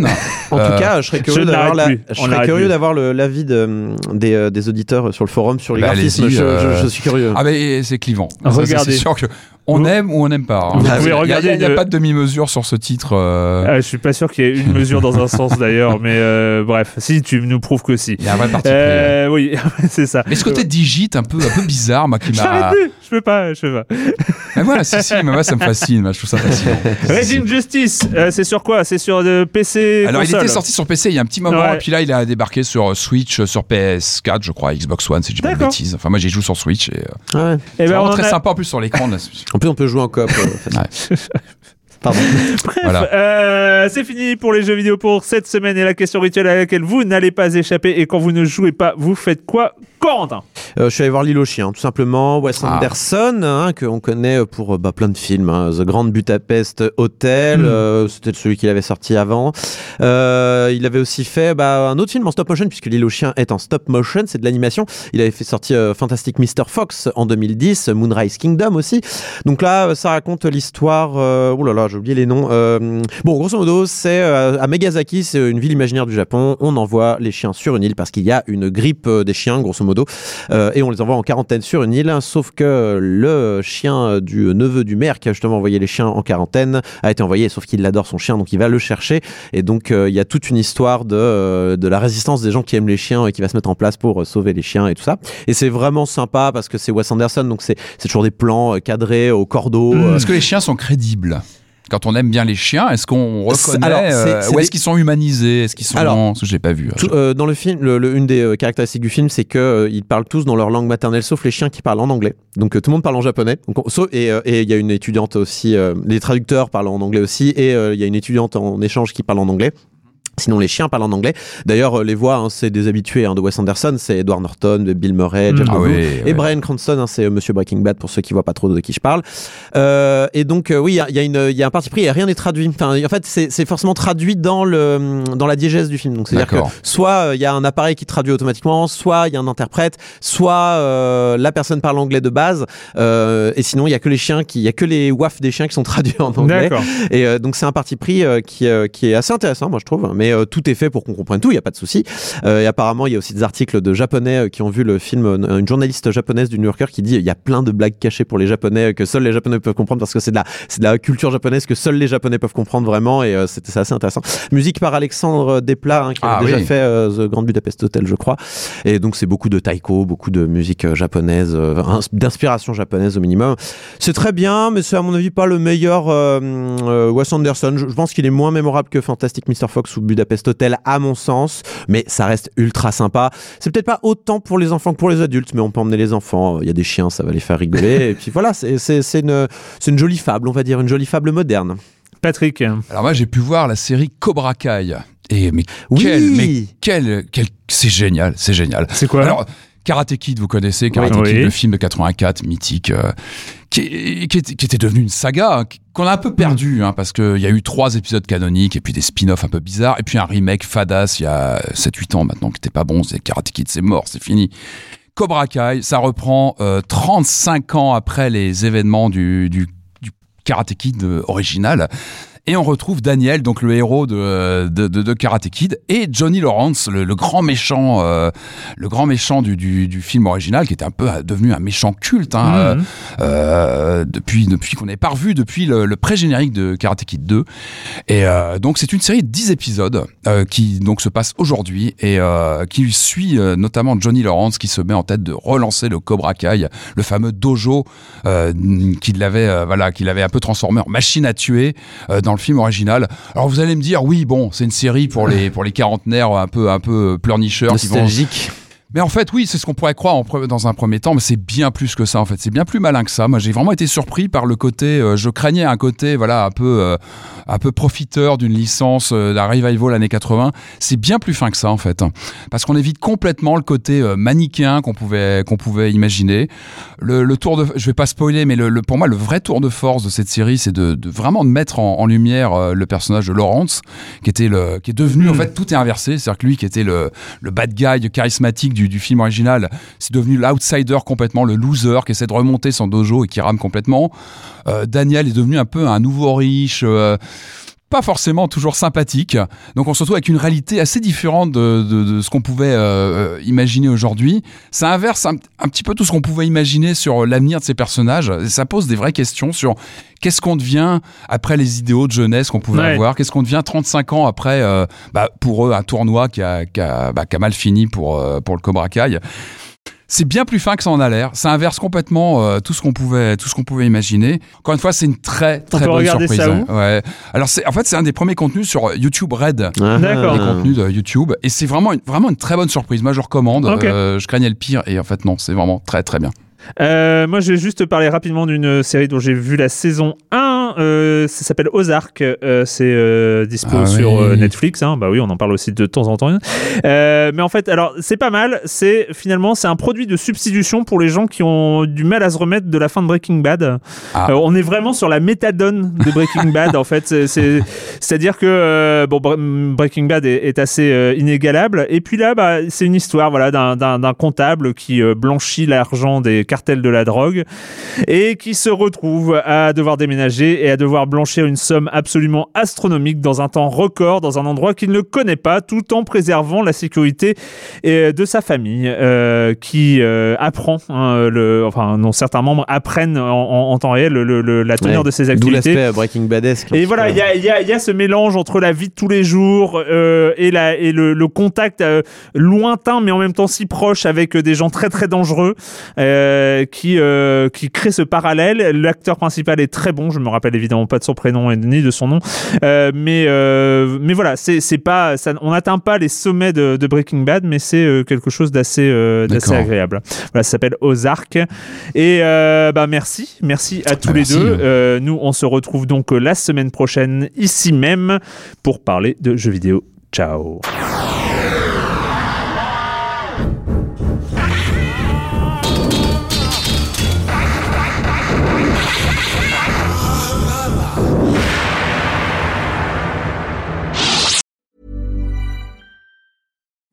En euh, tout cas, je serais curieux je d'avoir, la, je serais curieux d'avoir le, l'avis de, des, des auditeurs sur le forum, sur les bah graphismes. Je, euh... je, je suis curieux. Ah, mais c'est clivant. Regardez. Ça, c'est sûr que. On Ouh. aime ou on n'aime pas. Hein. Ah, il n'y a, a, a pas de demi-mesure sur ce titre. Euh... Ah, je suis pas sûr qu'il y ait une mesure dans un sens d'ailleurs, mais euh, bref, si tu nous prouves que si. Il y a un vrai particulier. Euh, oui, c'est ça. Mais ce côté digit un peu, un peu bizarre, moi qui m'a. J'arrête plus. Je peux pas, je peux pas. Mais voilà, si si, mais moi ça me fascine, moi, je trouve ça fascinant. Regime Justice, euh, c'est sur quoi? C'est sur euh, P C. Alors console. Il était sorti sur P C il y a un petit moment, ouais. Et puis là il a débarqué sur Switch, sur P S quatre, je crois, Xbox One, si je dis pas de bêtises. Enfin moi j'ai joué sur Switch et. Euh, ouais. C'est et vraiment ben, très a... sympa en plus sur l'écran. Là, en plus, on peut jouer en coop. Euh, ouais. Pardon. Bref, voilà. euh, c'est fini pour les jeux vidéo pour cette semaine et la question rituelle à laquelle vous n'allez pas échapper. Et quand vous ne jouez pas, vous faites quoi, Corentin? euh, Je suis allé voir L'île aux chiens, tout simplement. Wes ah. Anderson, hein, qu'on connaît pour bah, plein de films, hein. The Grand Budapest Hotel, mmh. euh, c'était celui qu'il avait sorti avant. Euh, il avait aussi fait bah, un autre film en stop motion, puisque L'île aux chiens est en stop motion, c'est de l'animation. Il avait fait sortir euh, Fantastic mister Fox en deux mille dix, Moonrise Kingdom aussi. Donc là, ça raconte l'histoire... Euh, oh là là, j'ai oublié les noms. Euh, bon, grosso modo, c'est euh, à Nagasaki, c'est une ville imaginaire du Japon. On envoie les chiens sur une île parce qu'il y a une grippe des chiens, grosso modo, euh, et on les envoie en quarantaine sur une île. Sauf que le chien du neveu du maire qui a justement envoyé les chiens en quarantaine a été envoyé, sauf qu'il adore son chien, donc il va le chercher. Et donc, il euh, y a toute une histoire de, euh, de la résistance des gens qui aiment les chiens et qui va se mettre en place pour euh, sauver les chiens et tout ça. Et c'est vraiment sympa parce que c'est Wes Anderson, donc c'est, c'est toujours des plans euh, cadrés au cordeau. Euh... Est-ce que les chiens sont crédibles ? Quand on aime bien les chiens, est-ce qu'on reconnaît, alors, c'est, c'est euh, ou est-ce des... qu'ils sont humanisés, est-ce qu'ils sont, alors, non, ce que j'ai pas vu. Tout, euh, dans le film, le, le, une des euh, caractéristiques du film, c'est que euh, ils parlent tous dans leur langue maternelle, sauf les chiens qui parlent en anglais. Donc euh, tout le monde parle en japonais. Donc, on, sauf, et il euh, y a une étudiante aussi, euh, les traducteurs parlent en anglais aussi, et il euh, y a une étudiante en échange qui parle en anglais. Sinon, les chiens parlent en anglais. D'ailleurs, les voix, hein, c'est des habitués hein, de Wes Anderson, c'est Edward Norton, Bill Murray, Jeff Goldblum, mmh, ah oui, et oui. Bryan Cranston, hein, c'est Monsieur Breaking Bad pour ceux qui voient pas trop de qui je parle. Euh, et donc, euh, oui, il y a, y a une, il y a un parti pris, et rien n'est traduit. Enfin, en fait, c'est, c'est forcément traduit dans le, dans la diégèse du film. Donc, c'est-à-dire que soit il y a un appareil qui traduit automatiquement, soit il y a un interprète, soit euh, la personne parle anglais de base. Euh, et sinon, il y a que les chiens qui, il y a que les wafs des chiens qui sont traduits en anglais. D'accord. Et euh, donc, c'est un parti pris euh, qui, euh, qui est assez intéressant, moi je trouve. Mais Et, euh, tout est fait pour qu'on comprenne tout, il n'y a pas de souci. Euh, et apparemment, il y a aussi des articles de Japonais euh, qui ont vu le film. Euh, une journaliste japonaise du New Yorker qui dit il euh, y a plein de blagues cachées pour les Japonais euh, que seuls les Japonais peuvent comprendre parce que c'est de la, c'est de la culture japonaise que seuls les Japonais peuvent comprendre vraiment. Et euh, c'est, c'est assez intéressant. Musique par Alexandre Desplat hein, qui ah, a oui. déjà fait euh, The Grand Budapest Hotel, je crois. Et donc, c'est beaucoup de taiko, beaucoup de musique euh, japonaise, euh, d'inspiration japonaise au minimum. C'est très bien, mais c'est à mon avis pas le meilleur euh, euh, Wes Anderson. Je, je pense qu'il est moins mémorable que Fantastic mister Fox ou Budapest Hotel à mon sens, mais ça reste ultra sympa. C'est peut-être pas autant pour les enfants que pour les adultes, mais on peut emmener les enfants, il y a des chiens, ça va les faire rigoler et puis voilà, c'est, c'est, c'est, une, c'est une jolie fable, on va dire, une jolie fable moderne. Patrick? Alors moi j'ai pu voir la série Cobra Kai et mais oui quel, mais quel, quel c'est génial, c'est génial. C'est quoi? Alors Karate Kid, vous connaissez Karate oui. Kid, le film de quatre-vingt-quatre mythique euh, qui, qui, qui était devenu une saga qu'on a un peu perdu hein, parce qu'il y a eu trois épisodes canoniques et puis des spin-offs un peu bizarres et puis un remake fadasse il y a sept huit ans maintenant qui n'était pas bon. C'est Karate Kid, c'est mort, c'est fini. Cobra Kai, ça reprend euh, trente-cinq ans après les événements du, du, du Karate Kid original. Et on retrouve Daniel, donc le héros de, de, de, de Karate Kid, et Johnny Lawrence, le, le grand méchant, euh, le grand méchant du, du, du film original, qui était un peu devenu un méchant culte hein, mmh. euh, depuis, depuis qu'on n'est pas revu depuis le, le pré-générique de Karate Kid deux. Et euh, donc c'est une série de dix épisodes euh, qui donc se passe aujourd'hui et euh, qui suit euh, notamment Johnny Lawrence qui se met en tête de relancer le Cobra Kai, le fameux dojo euh, qui l'avait euh, voilà, qui l'avait un peu transformé en machine à tuer euh, dans le film original. Alors vous allez me dire oui bon c'est une série pour les pour les quarantenaires un peu un peu pleurnicheurs nostalgiques. Mais en fait, oui, c'est ce qu'on pourrait croire en pre- dans un premier temps, mais c'est bien plus que ça, en fait. C'est bien plus malin que ça. Moi, j'ai vraiment été surpris par le côté... Euh, je craignais un côté, voilà, un peu, euh, un peu profiteur d'une licence, euh, d'un revival années quatre-vingts. C'est bien plus fin que ça, en fait. Hein. Parce qu'on évite complètement le côté euh, manichéen qu'on pouvait, qu'on pouvait imaginer. Le, le tour de... Je vais pas spoiler, mais le, le, pour moi, le vrai tour de force de cette série, c'est de, de vraiment mettre en, en lumière euh, le personnage de Lawrence, qui était le... qui est devenu, mmh. en fait, tout est inversé. C'est-à-dire que lui, qui était le, le bad guy charismatique Du, du film original, c'est devenu l'outsider complètement, le loser qui essaie de remonter son dojo et qui rame complètement. Euh, Daniel est devenu un peu un nouveau riche, euh, pas forcément toujours sympathique. Donc on se retrouve avec une réalité assez différente de, de, de ce qu'on pouvait euh, imaginer aujourd'hui. Ça inverse un, un petit peu tout ce qu'on pouvait imaginer sur l'avenir de ces personnages. Et ça pose des vraies questions sur qu'est-ce qu'on devient après les idéaux de jeunesse qu'on pouvait ouais. avoir. Qu'est-ce qu'on devient trente-cinq ans après, euh, bah, pour eux, un tournoi qui a, qui a, bah, qui a mal fini pour, euh, pour le Cobra Kai. C'est bien plus fin que ça en a l'air. Ça inverse complètement euh, tout ce qu'on pouvait, tout ce qu'on pouvait imaginer. Encore une fois, c'est une très très bonne surprise. Ça où ouais. Alors c'est, en fait, c'est un des premiers contenus sur YouTube Red, ah, d'accord. les contenus de YouTube, et c'est vraiment une, vraiment une très bonne surprise. Moi, je recommande. Okay. Euh, je craignais le pire, et en fait, non, c'est vraiment très très bien. Euh, moi, je vais juste parler rapidement d'une série dont j'ai vu la saison un euh, ça s'appelle Ozark, euh, c'est euh, dispo ah sur oui. euh, Netflix, hein. Bah oui, on en parle aussi de temps en temps. Euh, mais en fait, alors c'est pas mal, c'est finalement c'est un produit de substitution pour les gens qui ont du mal à se remettre de la fin de Breaking Bad. Ah. Euh, on est vraiment sur la méthadone de Breaking Bad en fait, c'est, c'est, c'est-à-dire que euh, bon, Breaking Bad est, est assez euh, inégalable, et puis là bah, c'est une histoire voilà, d'un, d'un, d'un comptable qui euh, blanchit l'argent des cartels de la drogue et qui se retrouve à devoir déménager et à devoir blanchir une somme absolument astronomique dans un temps record, dans un endroit qu'il ne connaît pas, tout en préservant la sécurité de sa famille euh, qui euh, apprend, hein, le, enfin non, certains membres apprennent en, en, en temps réel le, le, la teneur ouais, de ses activités. D'où l'aspect Breaking Badesque. Et voilà, il y a, y, a, y a ce mélange entre la vie de tous les jours euh, et, la, et le, le contact euh, lointain mais en même temps si proche avec des gens très très dangereux euh, qui, euh, qui créent ce parallèle. L'acteur principal est très bon, je me rappelle évidemment pas de son prénom ni de son nom, euh, mais, euh, mais voilà, c'est, c'est pas, ça, on n'atteint pas les sommets de, de Breaking Bad, mais c'est euh, quelque chose d'assez, euh, d'assez agréable. Voilà, ça s'appelle Ozark. Et euh, bah, merci, merci à tous ah, les merci. deux. Euh, nous, on se retrouve donc la semaine prochaine, ici même, pour parler de jeux vidéo. Ciao.